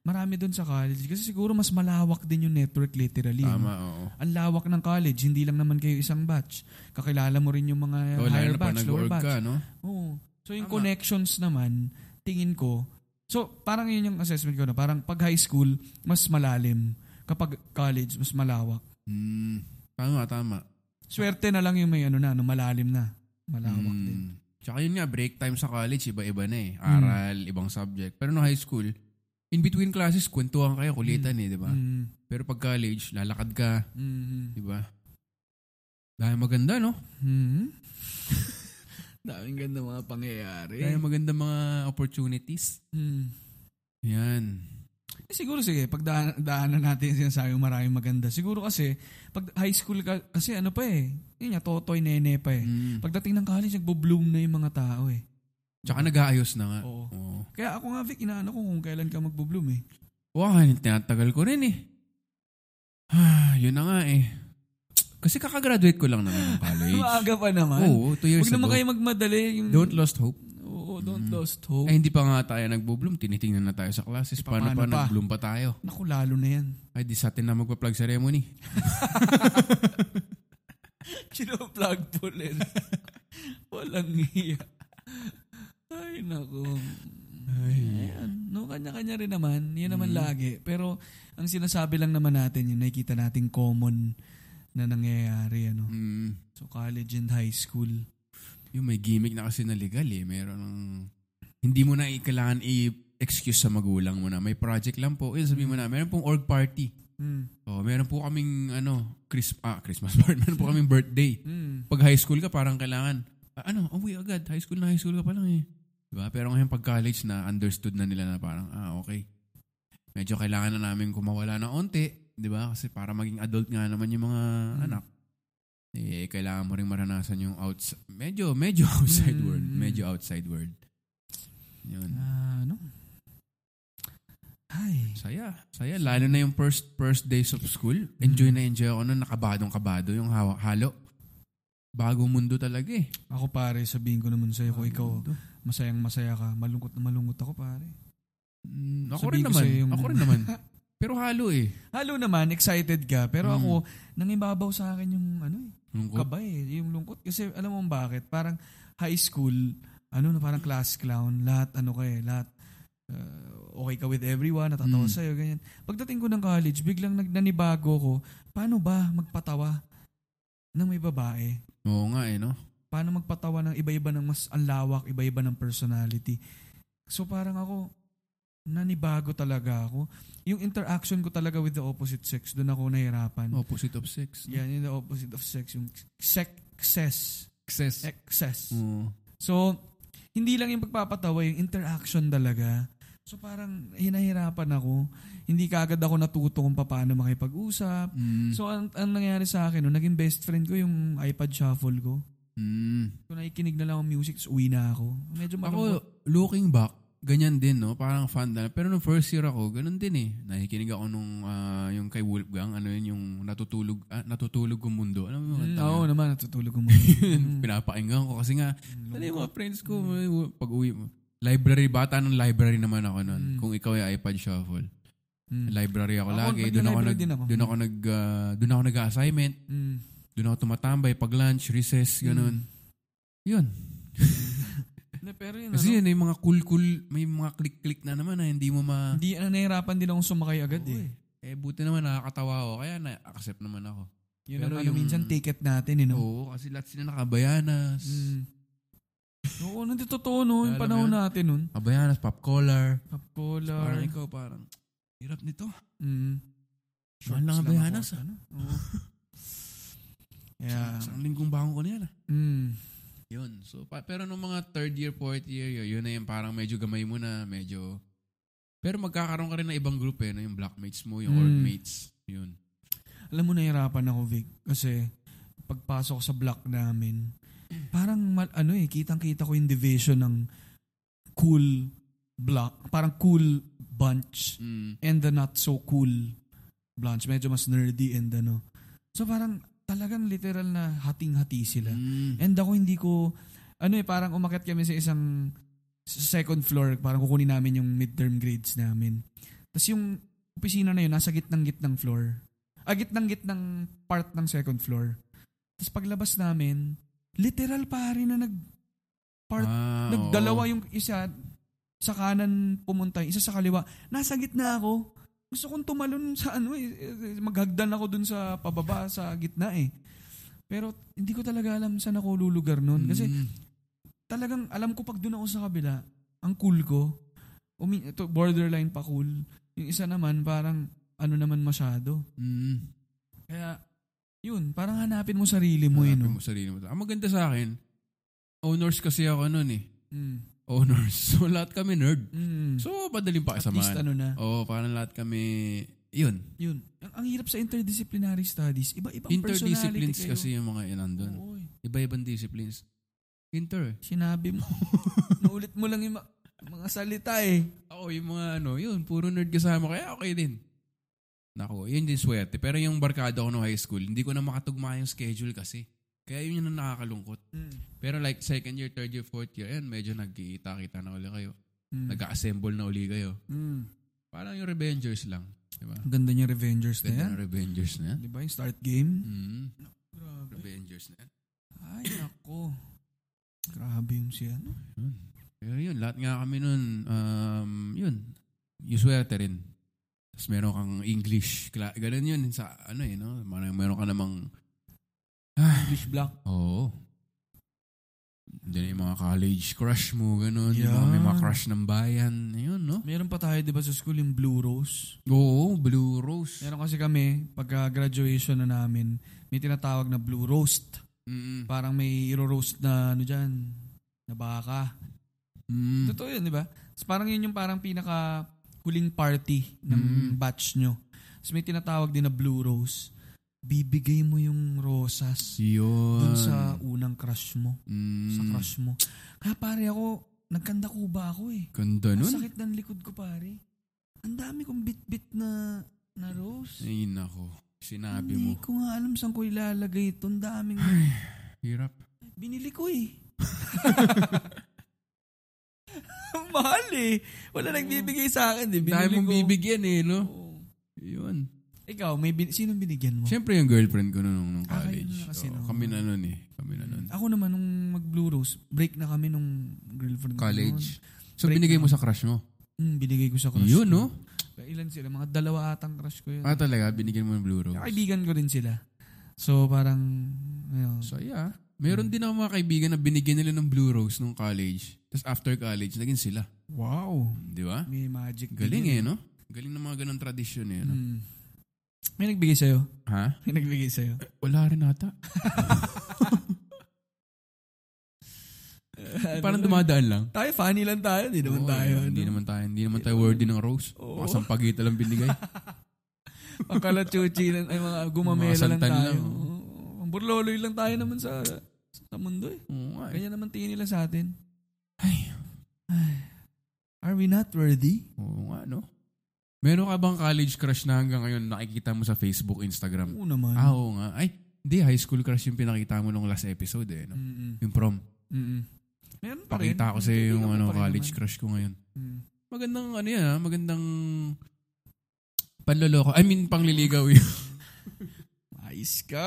Marami dun sa college. Kasi siguro mas malawak din yung network literally. Tama, no? Oo. Ang lawak ng college. Hindi lang naman kayo isang batch. Kakilala mo rin yung mga oh, higher batch, lower batch. Ka, no? Oo. So yung tama. Connections naman, tingin ko, so parang yun yung assessment ko na parang pag high school, mas malalim. Kapag college, mas malawak. Mm. Tama, tama. Swerte na lang yung may ano na, no, malalim na. Malawak hmm. din. Tsaka yun nga, break time sa college, iba-iba na eh. Aral, hmm. ibang subject. Pero no high school, in between classes, kwentuhan kayo, kulitan hmm. eh, di ba? Hmm. Pero pag college, lalakad ka, hmm. di ba? Dahil maganda, no? Hmm. Daming ganda mga pangyayari. Dahil maganda mga opportunities. Hmm. Yan. Eh, siguro sige, pagdaanan natin yung sinasabi yung maraming maganda. Siguro kasi, pag high school ka, kasi ano pa eh, yun nga, totoy nene pa eh. Mm. Pagdating ng college, nagbo-bloom na yung mga tao eh. Tsaka nag-aayos na nga. Oo. Oo. Kaya ako nga, Vic, inaano ko kung kailan ka magbo-bloom eh. Wow, tinatagal ko rin eh. Ah, yun na nga eh. Kasi kakagraduate ko lang naman ng college. Maaga pa naman. Oo, two years ago. Huwag naman kayo magmadali. Yung don't lost hope. Don't lost hope. Ay, hindi pa nga tayo nagbo-bloom. Tinitingnan na tayo sa classes. Pa, paano, paano pa? Nag-bloom pa tayo. Naku, lalo na yan. Ay, di sa atin na magpa-plug ceremony. Kino-plug po rin. Walang iya. Ay, naku. Ay. Ayan. No, kanya-kanya rin naman. Yan naman hmm. lagi. Pero, ang sinasabi lang naman natin, yun, nakikita natin common na nangyayari. Ano? Hmm. So, college and high school. Yung may gimmick na kasi na legal eh. Meron ng hindi mo na kailangan i-excuse sa magulang mo na. May project lang po. Yun, sabihin mo na, meron pong org party. Mm. O, meron po kaming ano, Christ- ah, Christmas party. Meron po kaming birthday. Mm. Pag high school ka, parang kailangan, ano, uwi agad. High school na, high school ka pa lang eh. Diba? Pero ngayon pag college na, understood na nila na parang, ah, okay. Medyo kailangan na namin kumawala na onti. Diba? Kasi para maging adult nga naman yung mga mm. anak. Eh, kailangan mo rin maranasan yung outside, medyo, medyo outside mm. world. Medyo outside world. Yun. Uh, no. Ay. Saya. Saya. Lalo na yung first first days of school. Enjoy mm. na enjoy ako nun. Nakabadong-kabado yung halo. Bagong mundo talaga eh. Ako pare, sabihin ko naman sa'yo, kung ikaw mundo. Masayang-masaya ka, malungkot na malungkot ako pare. Mm, ako, rin naman, yung... ako rin naman. Ako rin naman. Pero halo eh. Halo naman, excited ka. Pero mm. ako, nangibabaw sa akin yung ano eh. Lungkot? Kabay eh, yung lungkot. Kasi alam mo bakit? Parang high school, ano na parang class clown. Lahat ano ka eh, lahat uh, okay ka with everyone, natatawa mm. sa'yo, ganyan. Pagdating ko ng college, biglang nag- nanibago ko, paano ba magpatawa ng may babae? Oo nga eh, no? Paano magpatawa ng iba-iba ng mas anlawak, iba-iba ng personality? So parang ako, nanibago talaga ako. Yung interaction ko talaga with the opposite sex, doon ako nahirapan. Opposite of sex? Yan, yung the opposite of sex. Yung sex-excess. Excess. Excess. Uh. So, hindi lang yung pagpapatawa, yung interaction talaga. So, parang hinahirapan ako. Hindi kaagad ako natuto kung paano makipag-usap. Mm. So, ang, ang nangyari sa akin, no, naging best friend ko yung iPad shuffle ko. Mm. So, nakikinig na lang ang music, so uwi na ako. Medyo malungkot. Ako, looking back, ganyan din, no? Parang fan na. Pero nung first year ako, ganun din eh. Nakikinig ako nung uh, yung kay Wolfgang, ano yun, yung natutulog, ah, natutulog kong mundo. Alam mo yung kanta? Oo naman, natutulog kong mundo. Pinapakinggan ko kasi nga, tali mga friends ko, mm. pag uwi mo. Library, bata ng library naman ako nun. Mm. Kung ikaw ay iPad shuffle. Mm. Library ako, ako lagi. Doon ako, nag, ako. Doon ako, nag, uh, doon ako nag-assignment. Mm. Doon ako tumatambay, pag lunch, recess, ganun. Mm. Yun. Pero yun, kasi ano, yun, yung mga cool-cool, may mga click-click na naman na hindi mo ma... Hindi, ano, nahirapan din akong sumakay agad oh, eh. Eh, buti naman nakakatawa ako, kaya na-accept naman ako. Yun pero ano, yung minsan ticket natin, you know? Oo, kasi lahat sila nakabayanas. Mm. Oo, hindi totoo, no? Yung panahon yan, natin nun. Kabayanas, pop-collar. Pop-collar. So, parang ikaw, parang, hirap nito. Mm. Sure lang kabayanas, ano? Oo. Yeah. Isang linggong bakong ko na yan, ah. Mm. Yun. So, pa- pero nung mga third year, fourth year, yun, yun na yung parang medyo gamay mo na, medyo... Pero magkakaroon ka rin ng ibang group eh, no? Yung blockmates mo, yung mm. orgmates. Yun. Alam mo, nahirapan ako, Vic. Kasi pagpasok sa block namin, parang mal, ano eh, kitang-kita ko yung division ng cool block, parang cool bunch mm. and the not so cool bunch. Medyo mas nerdy and ano. So parang... talagang literal na hating-hati sila. Mm. And ako hindi ko, ano eh, parang umakyat kami sa isang second floor, parang kukunin namin yung midterm grades namin. Tapos yung opisina na yun, nasa gitnang-gitnang floor. Ah, gitnang-gitnang part ng second floor. Tapos paglabas namin, literal pare na nag-part, ah, nagdalawa oh. yung isa, sa kanan pumunta, isa sa kaliwa. Nasa gitna ako. Gusto kong tumalon sa ano eh. Maghagdan ako dun sa pababa, sa gitna eh. Pero hindi ko talaga alam saan ako lulugar nun. Kasi mm. talagang alam ko pag dun ako sa kabila, ang cool ko. Umi- ito, borderline pa cool. Yung isa naman parang ano naman masyado. Mm. Kaya yun, parang hanapin mo sarili mo. Hanapin eh, no? mo sarili mo. Ang maganda sa akin, owners kasi ako nun eh. Mm. Owners. So, lahat kami nerd. Mm. So, madaling pakisamahan. At least ano na. Oo, parang lahat kami, yun. Yun. Ang, ang hirap sa interdisciplinary studies, iba-ibang personality kayo. Kasi yung mga ilan doon. Oo, iba-ibang disciplines. Inter. Sinabi mo. Naulit mo lang yung ma- mga salita eh. Oo, yung mga ano, yun, puro nerd kasama. Kaya okay din. Nako, yun din swerte. Pero yung barkada ko no high school, hindi ko na makatugma yung schedule kasi. Kaya yun yung nakakalungkot. Mm. Pero like second year, third year, fourth year, ayan, medyo nagkikita-kita na uli kayo. Mm. Nag-assemble na uli kayo. Mm. Parang yung Revengers lang. Diba? Ganda niya Revengers Ganda na yan. Ganda niya Revengers na yan. Diba yung start game? Mm. No, grabe. Revengers na yan. Ay, nako. Grabe yung siya. No? Pero yun, lahat nga kami nun, um, yun, yung swerte rin. Tapos meron kang English. Ganun yun sa ano eh, no? Meron ka namang English block. Oo. Hindi yung mga college crush mo, gano'n. Yeah. Yung mga may mga crush ng bayan. Yun, no? Meron pa tayo, di ba, sa school yung Blue Rose? Oo, Blue Rose. Meron kasi kami, pagka-graduation na namin, may tinatawag na Blue Roast. Mm-hmm. Parang may iro-roast na, ano dyan, na baka. Mm. Totoo yun, di ba? Parang yun yung parang pinaka-huling party ng mm. batch nyo. So may tinatawag din na Blue Rose. Bibigay mo yung rosas yun. Dun sa unang crush mo. Mm. Sa crush mo. Kaya pare ako, nagkanda ko ba ako eh. Kanda nun? Masakit ng likod ko pare. Ang dami kong bit-bit na, na rose. Ay nako, sinabi Hindi mo. Hindi ko nga alam saan ko ilalagay ito. Ang daming... Ay, hirap. Binili ko eh. Mahal eh. Wala oh. nagbibigay sa akin eh. Dahil mong bibigyan eh, no? Oh. Yun. Ikaw, may bin- sino binigyan mo? Siyempre yung girlfriend ko noong nung college. Ah, so, kami na nun eh. Kami na nun. Ako naman nung mag-Blue Rose, break na kami nung girlfriend ko. College. Noon. So break binigay mo sa crush mo? Mm, binigay ko sa crush yun, ko. Yun no? Ilan sila? Mga dalawa atang crush ko yun. Ah talaga? Binigyan mo ng Blue Rose? Kaibigan ko din sila. So parang... Ayun. So yeah. Meron hmm. din ako mga kaibigan na binigyan nila ng Blue Rose nung college. Tapos after college, naging sila. Wow. Di ba? May magic. Galing eh no? Galing ng mga ganun tradisyon eh no? Hmm. May nagbigay sa'yo? Ha? May nagbigay sa'yo? Eh, wala rin ata. uh, Parang dumadaan lang. Tayo, funny lang tayo. Hindi naman, oh, tayo, yeah, ano? Hindi naman tayo. Hindi naman tayo worthy ng rose. Oh. Mga sampagita lang binigay. Pakalachuchi lang. Ay, mga gumamela mga lang tayo. Lang, oh. Oh, burloloy lang tayo naman sa, sa mundo eh. Oh, ganyan naman tingin nila sa atin. Ay. Ay. Our Are we not worthy? Oo nga, no? Meron ka bang college crush na hanggang ngayon nakikita mo sa Facebook, Instagram? Oo naman. Ah, oo nga. Ay, hindi. High school crush yung pinakita mo nung last episode eh. No? Yung prom. Mm-mm. Meron pa rin. Pakita ko sa'yo yung ano, college naman. Crush ko ngayon. Mm. Magandang ano yan ha? Magandang panloloko. I mean, pangliligaw yun. Ayos ka!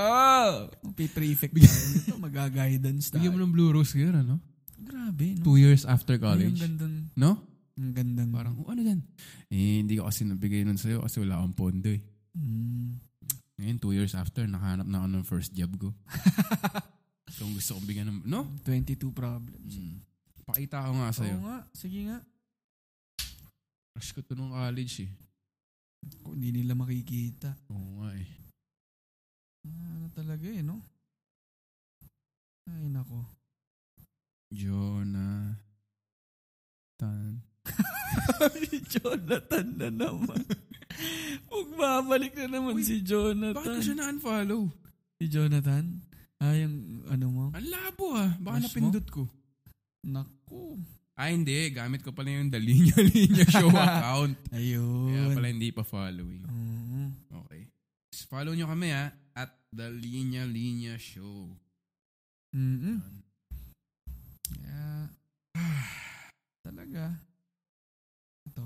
P-prefect na ito. Mag-guidance tayo. Bigyan mo ng blue rose ngayon, ano? Grabe, no? Two years after college. Ay, gandang, no? Ang gandang. Parang, oh, ano yan? Eh, hindi ko kasi nabigay nun sa'yo kasi wala akong pondo eh. Mm. Ngayon, two years after, nakahanap na ako ng first job ko. So, gusto kong bigyan ng, no? twenty-two problems. Mm. Pakita ko nga sa'yo. Oo nga, sige nga. Crush ko to nung college eh. Kung hindi nila makikita. Oo nga eh. Ah, ano talaga eh, no? Ay, nako. Jonathan. Si Jonathan na naman. Magbabalik na naman. Uy, si Jonathan. Bakit siya na-unfollow? Si Jonathan? Ah, yung ano mo? Ang labo ah. Baka napindot ko. Naku. Ay, hindi. Gamit ko pala yung The Linya-Linya Show account. Ayun. Kaya pala hindi pa following. Uh-huh. Okay. So, follow nyo kami ah. At The Linya-Linya Show. Mm-hmm. Yeah. Talaga. Ito.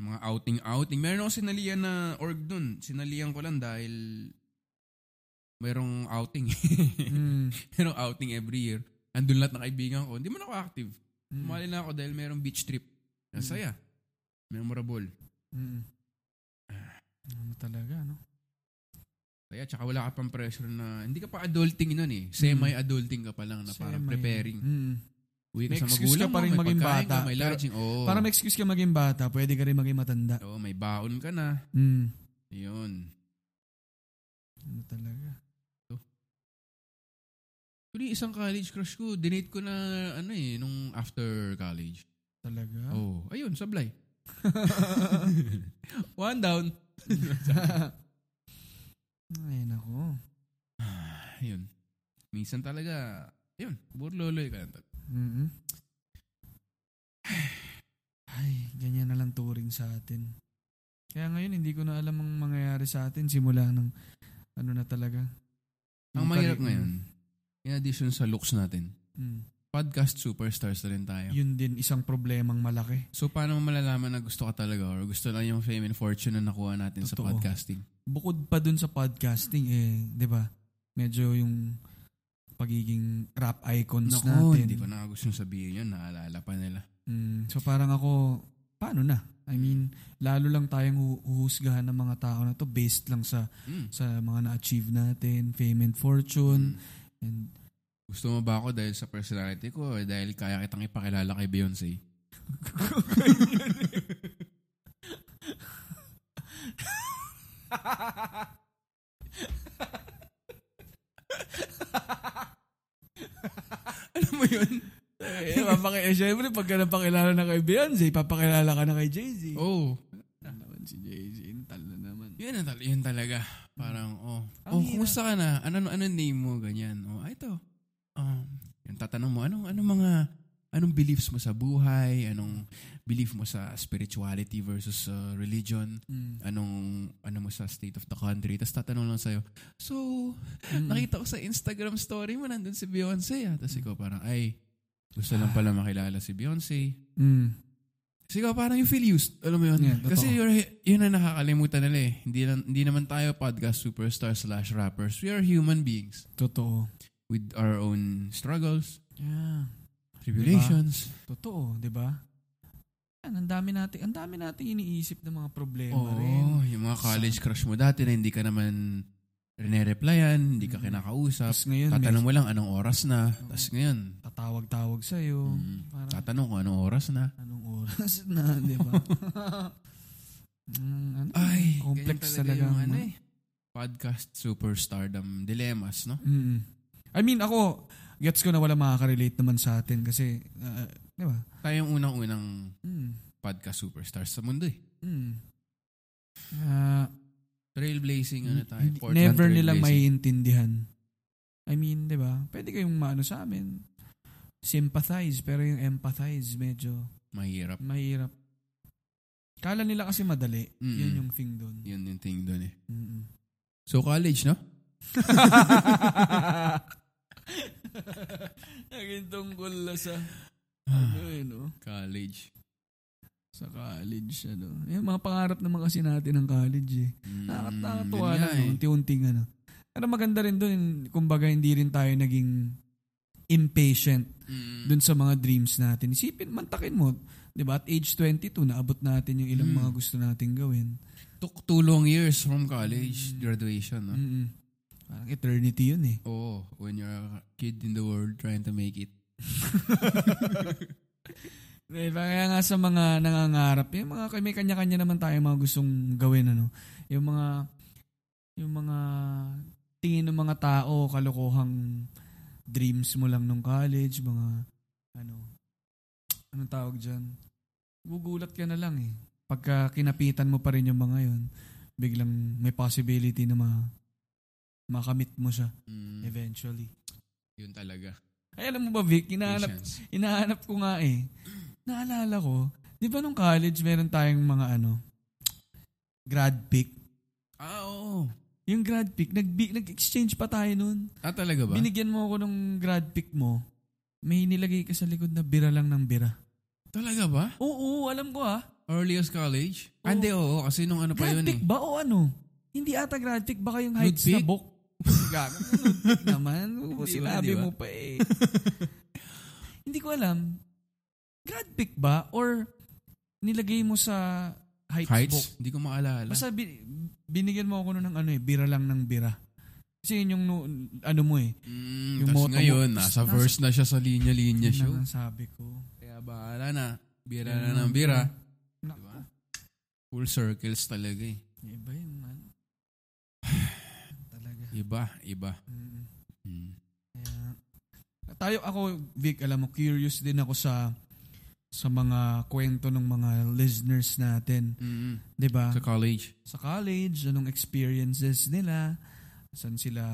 Mga outing-outing. Meron ako sinalian na org dun. Sinalian ko lang dahil mayroong outing. Mm. Mayroong outing every year. Andun lahat ng kaibigan ko. Hindi man ako active. Sumali mm. na ako dahil mayroong beach trip. Nasaya. Mm. Memorable. Mm. Ano talaga, no? Kaya tsaka wala ka pang pressure na hindi ka pa adulting nun eh. Semi-adulting ka pa lang na Semi. Parang preparing. Mm. Uy, may excuse ka pa rin maging bata. Ka, may lodging, oh. Para may excuse ka maging bata, pwede ka rin maging matanda. Oo, may baon ka na. Mm. Yun. Ano talaga? Ito. Actually, isang college crush ko, dinate ko na ano eh, nung after college. Talaga? Oo. Oh, ayun, sablay. One down. Ay, nako. Ayun. Minsan talaga, ayun, burloloy ka lang talaga. Mm-hmm. Ay, ganyan na lang turing sa atin. Kaya ngayon hindi ko na alam ang mangyayari sa atin simula ng ano na talaga. Ang mahirap kali- ngayon, in addition sa looks natin, mm. podcast superstars na rin tayo. Yun din, isang problemang malaki. So paano mo malalaman na gusto ka talaga or gusto lang yung fame and fortune na nakuha natin? Totoo. Sa podcasting? Bukod pa dun sa podcasting eh, di ba? Medyo yung pagiging rap icons. Naku, natin. Hindi ko na gusto sabihin yun. Naalala pa nila. Mm, so parang ako, paano na? I mean, lalo lang tayong huhusgahan ng mga tao na to based lang sa mm. sa mga na-achieve natin, fame and fortune. Mm. And, gusto mo ba ako dahil sa personality ko o dahil kaya kitang ipakilala kay Beyonce? Alam mo yun? Eh, papaki- siyempre, pagka napakilala na kay Beyonce, papakilala ka na kay Jay-Z. Oo. Oh. Naman si Jay-Z, intal na naman. Yun, tal- yun talaga. Parang, oh, oh, kumusta ka na? Ano, ano name mo? Ganyan. Oh, ah, ito. Um, yung tatanong mo, anong, anong mga, anong beliefs mo sa buhay? Anong belief mo sa spirituality versus uh, religion? Mm. Anong, ano mo sa state of the country? Tapos tatanong lang sa'yo, so, mm. nakita ko sa Instagram story mo, nandun si Beyonce. Tapos mm. ikaw parang, ay, gusto lang pala makilala si Beyonce. Mm. Kasi ikaw parang you feel used. Alam mo yun? Yeah, kasi you're, yun na nakakalimutan nila eh. Hindi, lang, hindi naman tayo podcast superstar slash rappers. We are human beings. Totoo. With our own struggles. Yeah. Tribulations. Diba? Totoo, di ba? Ang dami natin, ang dami natin iniisip ng mga problema oh, rin. Oo, yung mga college crush mo dati na hindi ka naman rene-replyan, hindi ka kinakausap. Ngayon, tatanong mo lang anong oras na. Oh, tapos ngayon, tatawag-tawag sa'yo. Mm, parang, tatanong ko anong oras na. Anong oras na, di ba? mm, ano, ay, complex talaga, talaga yung ano eh. Podcast superstardom dilemmas, no? Mm. I mean, ako, gets ko na wala makaka-relate naman sa atin kasi, uh, di ba? Tayong unang-unang mm. podcast superstars sa mundo eh. Mm. Uh, Trailblazing, ano tayo? Portland never nila maiintindihan. I mean, di ba? Pwede kayong maano sa amin. Sympathize, pero yung empathize, medyo Mahirap. Mahirap. Kala nila kasi madali. Mm-mm. Yun yung thing doon. Yun yung thing doon eh. Mm-mm. So college, no? Naging tungkol sa ano eh, no? College. Sa college, ano. Eh, mga pangarap naman kasi natin ng college eh. Mm, nakakatuwa lang, eh. Unti-unting ano. Pero maganda rin doon, kumbaga hindi rin tayo naging impatient mm. doon sa mga dreams natin. Isipin, mantakin mo. Diba? At age twenty-two, naabot natin yung ilang mm. mga gusto nating gawin. Took two long years from college mm. graduation. No? Mm-mm. Parang eternity yun eh. Oo. When you're a kid in the world trying to make it. Diba? Kaya nga sa mga nangangarap, yung mga, may kanya-kanya naman tayo mga gustong gawin. Ano? Yung mga yung mga tingin ng mga tao, kalokohang dreams mo lang nung college, mga ano, anong tawag dyan? Gugulat ka na lang eh. Pagka kinapitan mo pa rin yung mga yun, biglang may possibility na ma- makamit mo siya mm. eventually. Yun talaga. Ay, alam mo ba, Vic? Inaanap, inaanap ko nga eh. Naalala ko, di ba nung college meron tayong mga ano, grad pick? Ah, oo. Yung grad pick, nag- nag-exchange pa tayo nun. Ah, talaga ba? Binigyan mo ako ng grad pick mo, may nilagay ka sa likod na bira lang ng bira. Talaga ba? Oo, oo, alam ko ah. Earliest college? Hindi, oo, oo. Kasi nung ano pa grad yun eh. Grad pick ba o ano? Hindi ata grad pick. Baka yung heights na book. Gaga. Nude naman. Diba, sinabi diba? Mo pa eh. Hindi ko alam. Grad pick ba? Or nilagay mo sa heights, heights? Book? Hindi ko maalala. Basta binigyan mo ako ng ano eh. Bira lang ng bira. Kasi yun yung ano mo eh. Mm, yung tas ngayon, mo, nasa verse na siya sa linya-linya show. Yun na sabi ko. Kaya bahala na. Bira na ng bira. Diba? Full circles talaga eh. Iba yun man. Talaga. Iba, iba. Mm. Mm. Kaya, tayo ako, Vic, alam mo, curious din ako sa sa mga kwento ng mga listeners natin. Mm-hmm. Diba? Sa college. Sa college, anong experiences nila. San sila,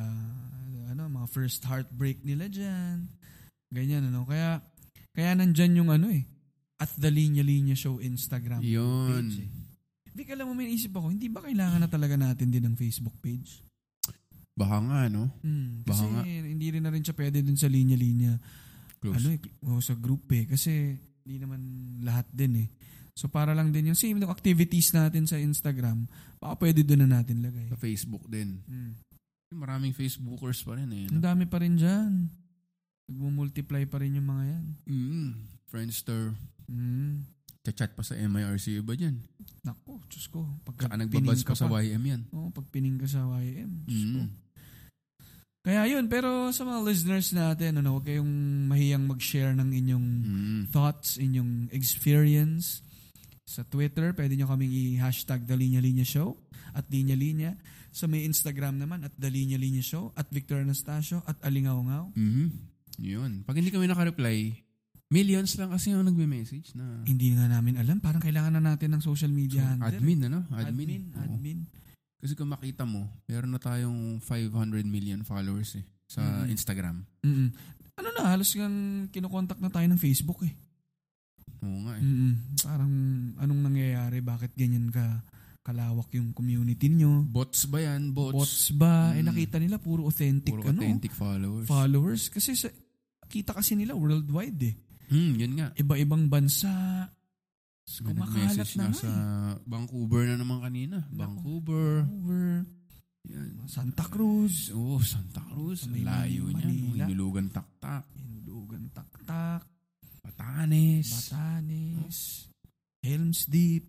ano, mga first heartbreak nila dyan. Ganyan, ano. Kaya, kaya nandyan yung ano eh, at the Linya Linya Show Instagram yun. Page eh. Vic, alam mo, may naisip ako, hindi ba kailangan na talaga natin din ng Facebook page? Baka nga, no? Hmm, kasi Baka nga. hindi rin na rin siya pwede dun sa linya-linya. Close. Ano eh, sa group eh. Kasi hindi naman lahat din eh. So para lang din yung same activities natin sa Instagram, baka pwede dun na natin lagay. Sa Facebook din. Hmm. Maraming Facebookers pa rin eh. No? Ang dami pa rin dyan. Nagmumultiply pa rin yung mga yan. Mm-hmm. Friendster. Mm. Chat-chat pa sa M I R C ba dyan? Naku, Diyos ko. Pagka saka nagbabuzz pa sa Y M yan. Oo, pag pining ka sa Y M. Mm. Kaya yun, pero sa mga listeners natin, ano, huwag kayong mahiyang mag-share ng inyong mm. thoughts, inyong experience. Sa Twitter, pwede nyo kaming i-hashtag TheLinyaLinyaShow at Linya-Linya. Sa may Instagram naman, at TheLinyaLinyaShow, at Victor Anastasio, at Alingaungaw. Mm-hmm. Yun. Pag hindi kami nakareply, millions lang kasi yung nagme-message na... Hindi nga namin alam. Parang kailangan na natin ng social media so, admin, ano? Admin. Admin. admin. Kasi kung makita mo, meron na tayong five hundred million followers eh sa mm-hmm. Instagram. Mm-hmm. Ano na, halos kang kinukontak na tayo ng Facebook eh. Oo nga eh. Mm-hmm. Parang anong nangyayari? Bakit ganyan ka kalawak yung community nyo? Bots ba yan? Bots. Bots ba? Mm. Eh nakita nila puro authentic puro ano? Puro authentic followers. Followers. Kasi sa, kita kasi nila worldwide eh. Hmm, yun nga. Iba-ibang bansa. Kumakalat na nga. Sa Vancouver na naman kanina. Vancouver. Vancouver. Yan. Santa Cruz. Oo, oh, Santa Cruz. Ang layo niya. Inulugan Taktak. Inulugan Taktak. Batanes. Batanes. Oh. Helms Deep.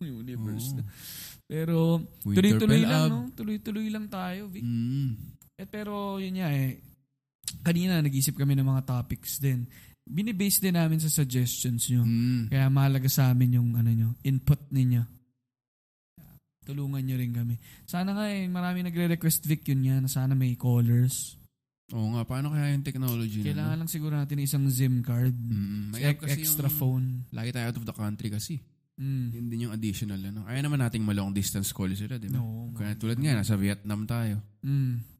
Universe oh. na. Pero, Winter tuloy-tuloy lang, no? Tuloy-tuloy lang tayo, Vic. Mm. Eh, pero yun niya eh, kanina nag-isip kami ng mga topics din. Binibase din namin sa suggestions nyo. Mm. Kaya mahalaga sa amin yung ano nyo, input ninyo. Tulungan nyo rin kami. Sana nga eh, marami nagre-request Vic yun nga, na sana may callers. Oo nga, paano kaya yung technology na? Kailangan na? Lang siguro natin isang SIM card. Mm. May e- extra phone. Lagi tayo out of the country kasi. Mm. Yun din yung additional. Ano? Ayaw naman nating malong distance call sila, di ba? No, kaya man, tulad man. Nga, nasa Vietnam tayo. Mm.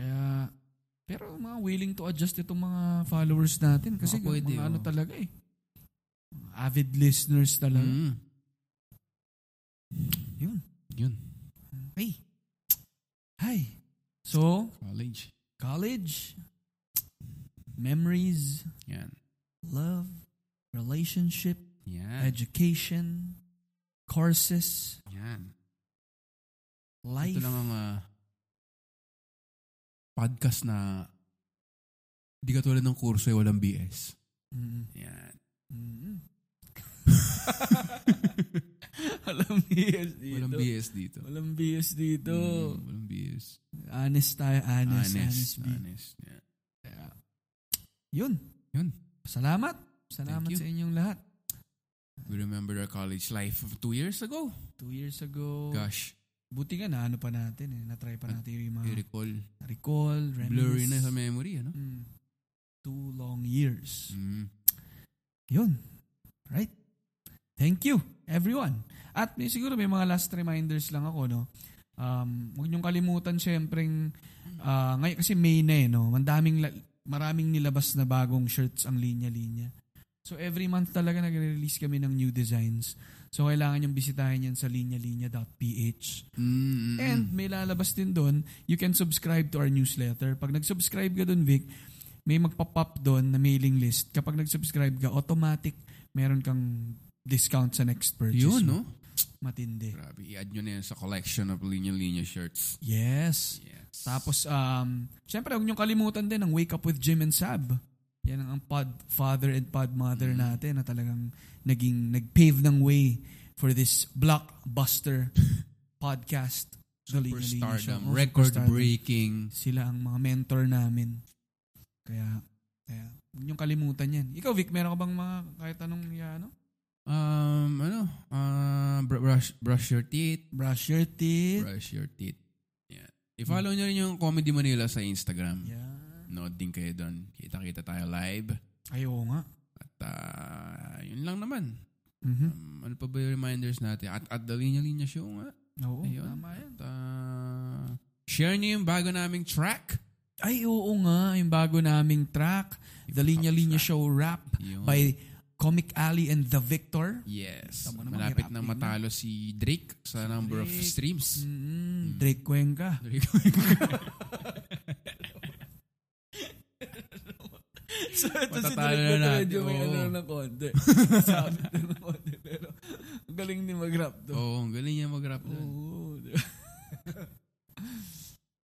Kaya, Pero mga willing to adjust itong mga followers natin kasi oh, pwede, mga oh. ano talaga eh. Avid listeners talaga. Mm. Yun. Yun. Hey. Hi. So, college. College. Memories. Yan. Love. Relationship. Yan. Education. Courses. Yan. Life. Ito lang ang uh, podcast na hindi katulad ng kurso ay walang B S. Mm-hmm. Yan. Mm-hmm. Walang B S dito. Walang B S dito. Walang B S dito. Mm, walang B S. Honest tayo. Honest. Honest. Honest. Yeah. Yeah. Yun. Yun. Salamat. Salamat sa inyong lahat. We remember our college life of two years ago. Two years ago. Gosh. Buti nga na ano pa natin eh. Na-try pa natin yung mga... I-recall. Recall. Reminisce. Blurry na sa memory, ano? Mm. Two long years. Mm. Yun. Right? Thank you, everyone. At may, siguro may mga last reminders lang ako, no? Um, huwag niyong kalimutan, syempreng... Uh, ngayon kasi May na eh, no? Mandaming, maraming nilabas na bagong shirts ang linya-linya. So every month talaga nag-release kami ng new designs. So, kailangan niyong bisitahin yan sa linya linya dot p h. Mm-hmm. And may lalabas din doon, you can subscribe to our newsletter. Pag nag-subscribe ka doon, Vic, may magpa-pop doon na mailing list. Kapag nag-subscribe ka, automatic, meron kang discount sa next purchase. Yun, no? Matindi. Grabe, i-add nyo na yan sa collection of Linya Linya shirts. Yes. Yes. Tapos, um, syempre, huwag niyong kalimutan din ang Wake Up with Jim and Sab. Yan ang pod father and pod mother mm. natin na talagang naging nagpave ng way for this blockbuster podcast. Superstardom, record-breaking. Sila ang mga mentor namin. Kaya, kaya yung kalimutan yan. Ikaw, Vic, meron ka bang mga kahit anong ya, ano? Um, ano? Uh, brush, brush your teeth. Brush your teeth. Brush your teeth. Yeah. I-follow mm. nyo rin yung Comedy Manila sa Instagram. Yeah. Nood din kayo doon. Kita-kita tayo live. Ay, oo nga. At uh, yun lang naman. Mm-hmm. Um, ano pa ba yung reminders natin? At, at the Linya-Linya Show nga. Oo, ayun. Tama yan. At, uh, share nyo yung bago naming track. Ay, oo nga. Yung bago naming track. Yung the Linya-Linya Show Rap yun. By Comic Ali and The Victor. Yes. Tama, malapit na matalo na si Drake sa Drake. Number of streams. Mm-hmm. Drake Cuenca. Drake Cuenca. So, ito si Drake na medyo may ano ng konti. Sabi na ng konti. Pero, ang galing ni mag-rap to. Oo, ang galing niya mag-rap doon. Oo.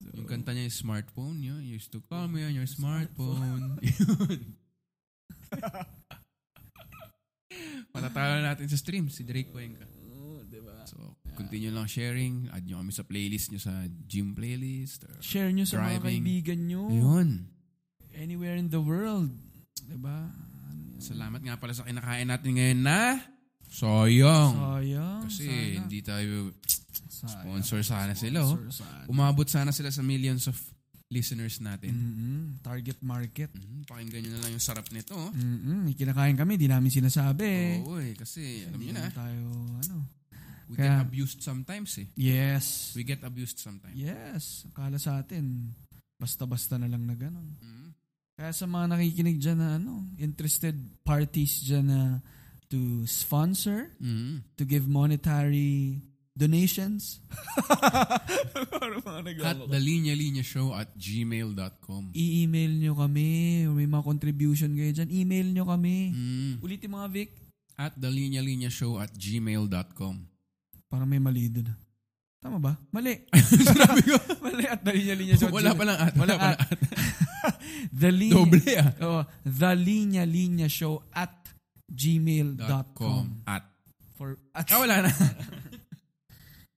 So, yung kanta niya yung smartphone. You used to call me on your smartphone. Yun. Matatalo natin sa stream, si Drake Cuenca. Oo, diba? So, continue lang sharing. Add nyo kami sa playlist nyo, sa gym playlist. Share nyo sa mga kaibigan nyo. Yun. Anywhere in the world. Diba? Ano, salamat nga pala sa kinakain natin ngayon na soyong. Soyong. Kasi sana hindi tayo sponsor sana sila. Sponsor sana. Umabot sana sila sa millions of listeners natin. Mm-hmm. Target market. Mm-hmm. Pakinggan nyo na lang yung sarap nito. Mm-hmm. Kinakain kami, di namin sinasabi. Oo eh, kasi alam nyo na. Tayo, ano, we kaya, get abused sometimes eh. Yes. We get abused sometimes. Yes. Akala sa atin, basta-basta na lang na gano'n. Mm-hmm. Kaya sa mga nakikinig dyan na ano, interested parties dyan na to sponsor, mm-hmm. to give monetary donations. At the linya linya show at gmail dot com. I-email nyo kami. May mga contribution kayo dyan. Email nyo kami. Mm. Ulitin mga, Vic. At the linya linya show at gmail dot com. Parang may mali doon. Tama ba? Mali. Sinabi ko. Mali at the linya linya show at gmail dot com. Wala pa lang at. Wala pa lang at. The linya, doble ah. Oh, the linya linya show at gmail dot com at for at oh, wala na.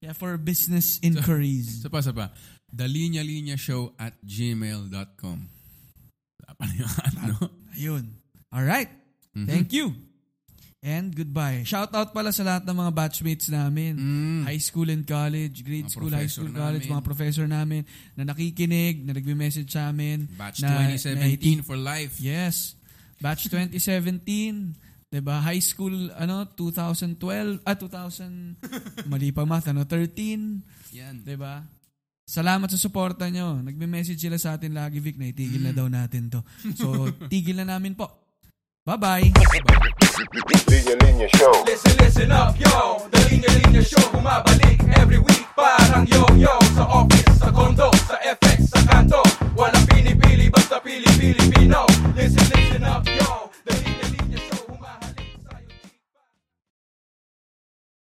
Yeah, for business inquiries. So, so pa, so pa. The linya linya show at gmail dot com. Ano? Ayun. All right. Mm-hmm. Thank you. And goodbye. Shout out pala sa lahat ng mga batchmates namin. Mm. High school and college, grade mga school, high school, namin. college, mga professor namin na nakikinig, na nagme-message sa amin. Batch na, twenty seventeen na eighteen, for life. Yes. Batch twenty seventeen. Diba? High school, ano, twenty twelve, ah, two thousand, mali pa math, ano, thirteen. Yan. Diba? Salamat sa suporta nyo. Nagme-message sila sa atin lagi, Vic, na itigil na daw natin to. So, tigil na namin po. Bye-bye! Linya Linya Show. Listen, listen up, yo! The Linya Linya Show bumabalik every week. Parang yo-yo sa office, sa condo, sa F X, sa kanto. Walang pinipili, basta pili-pili Pino. Listen, listen.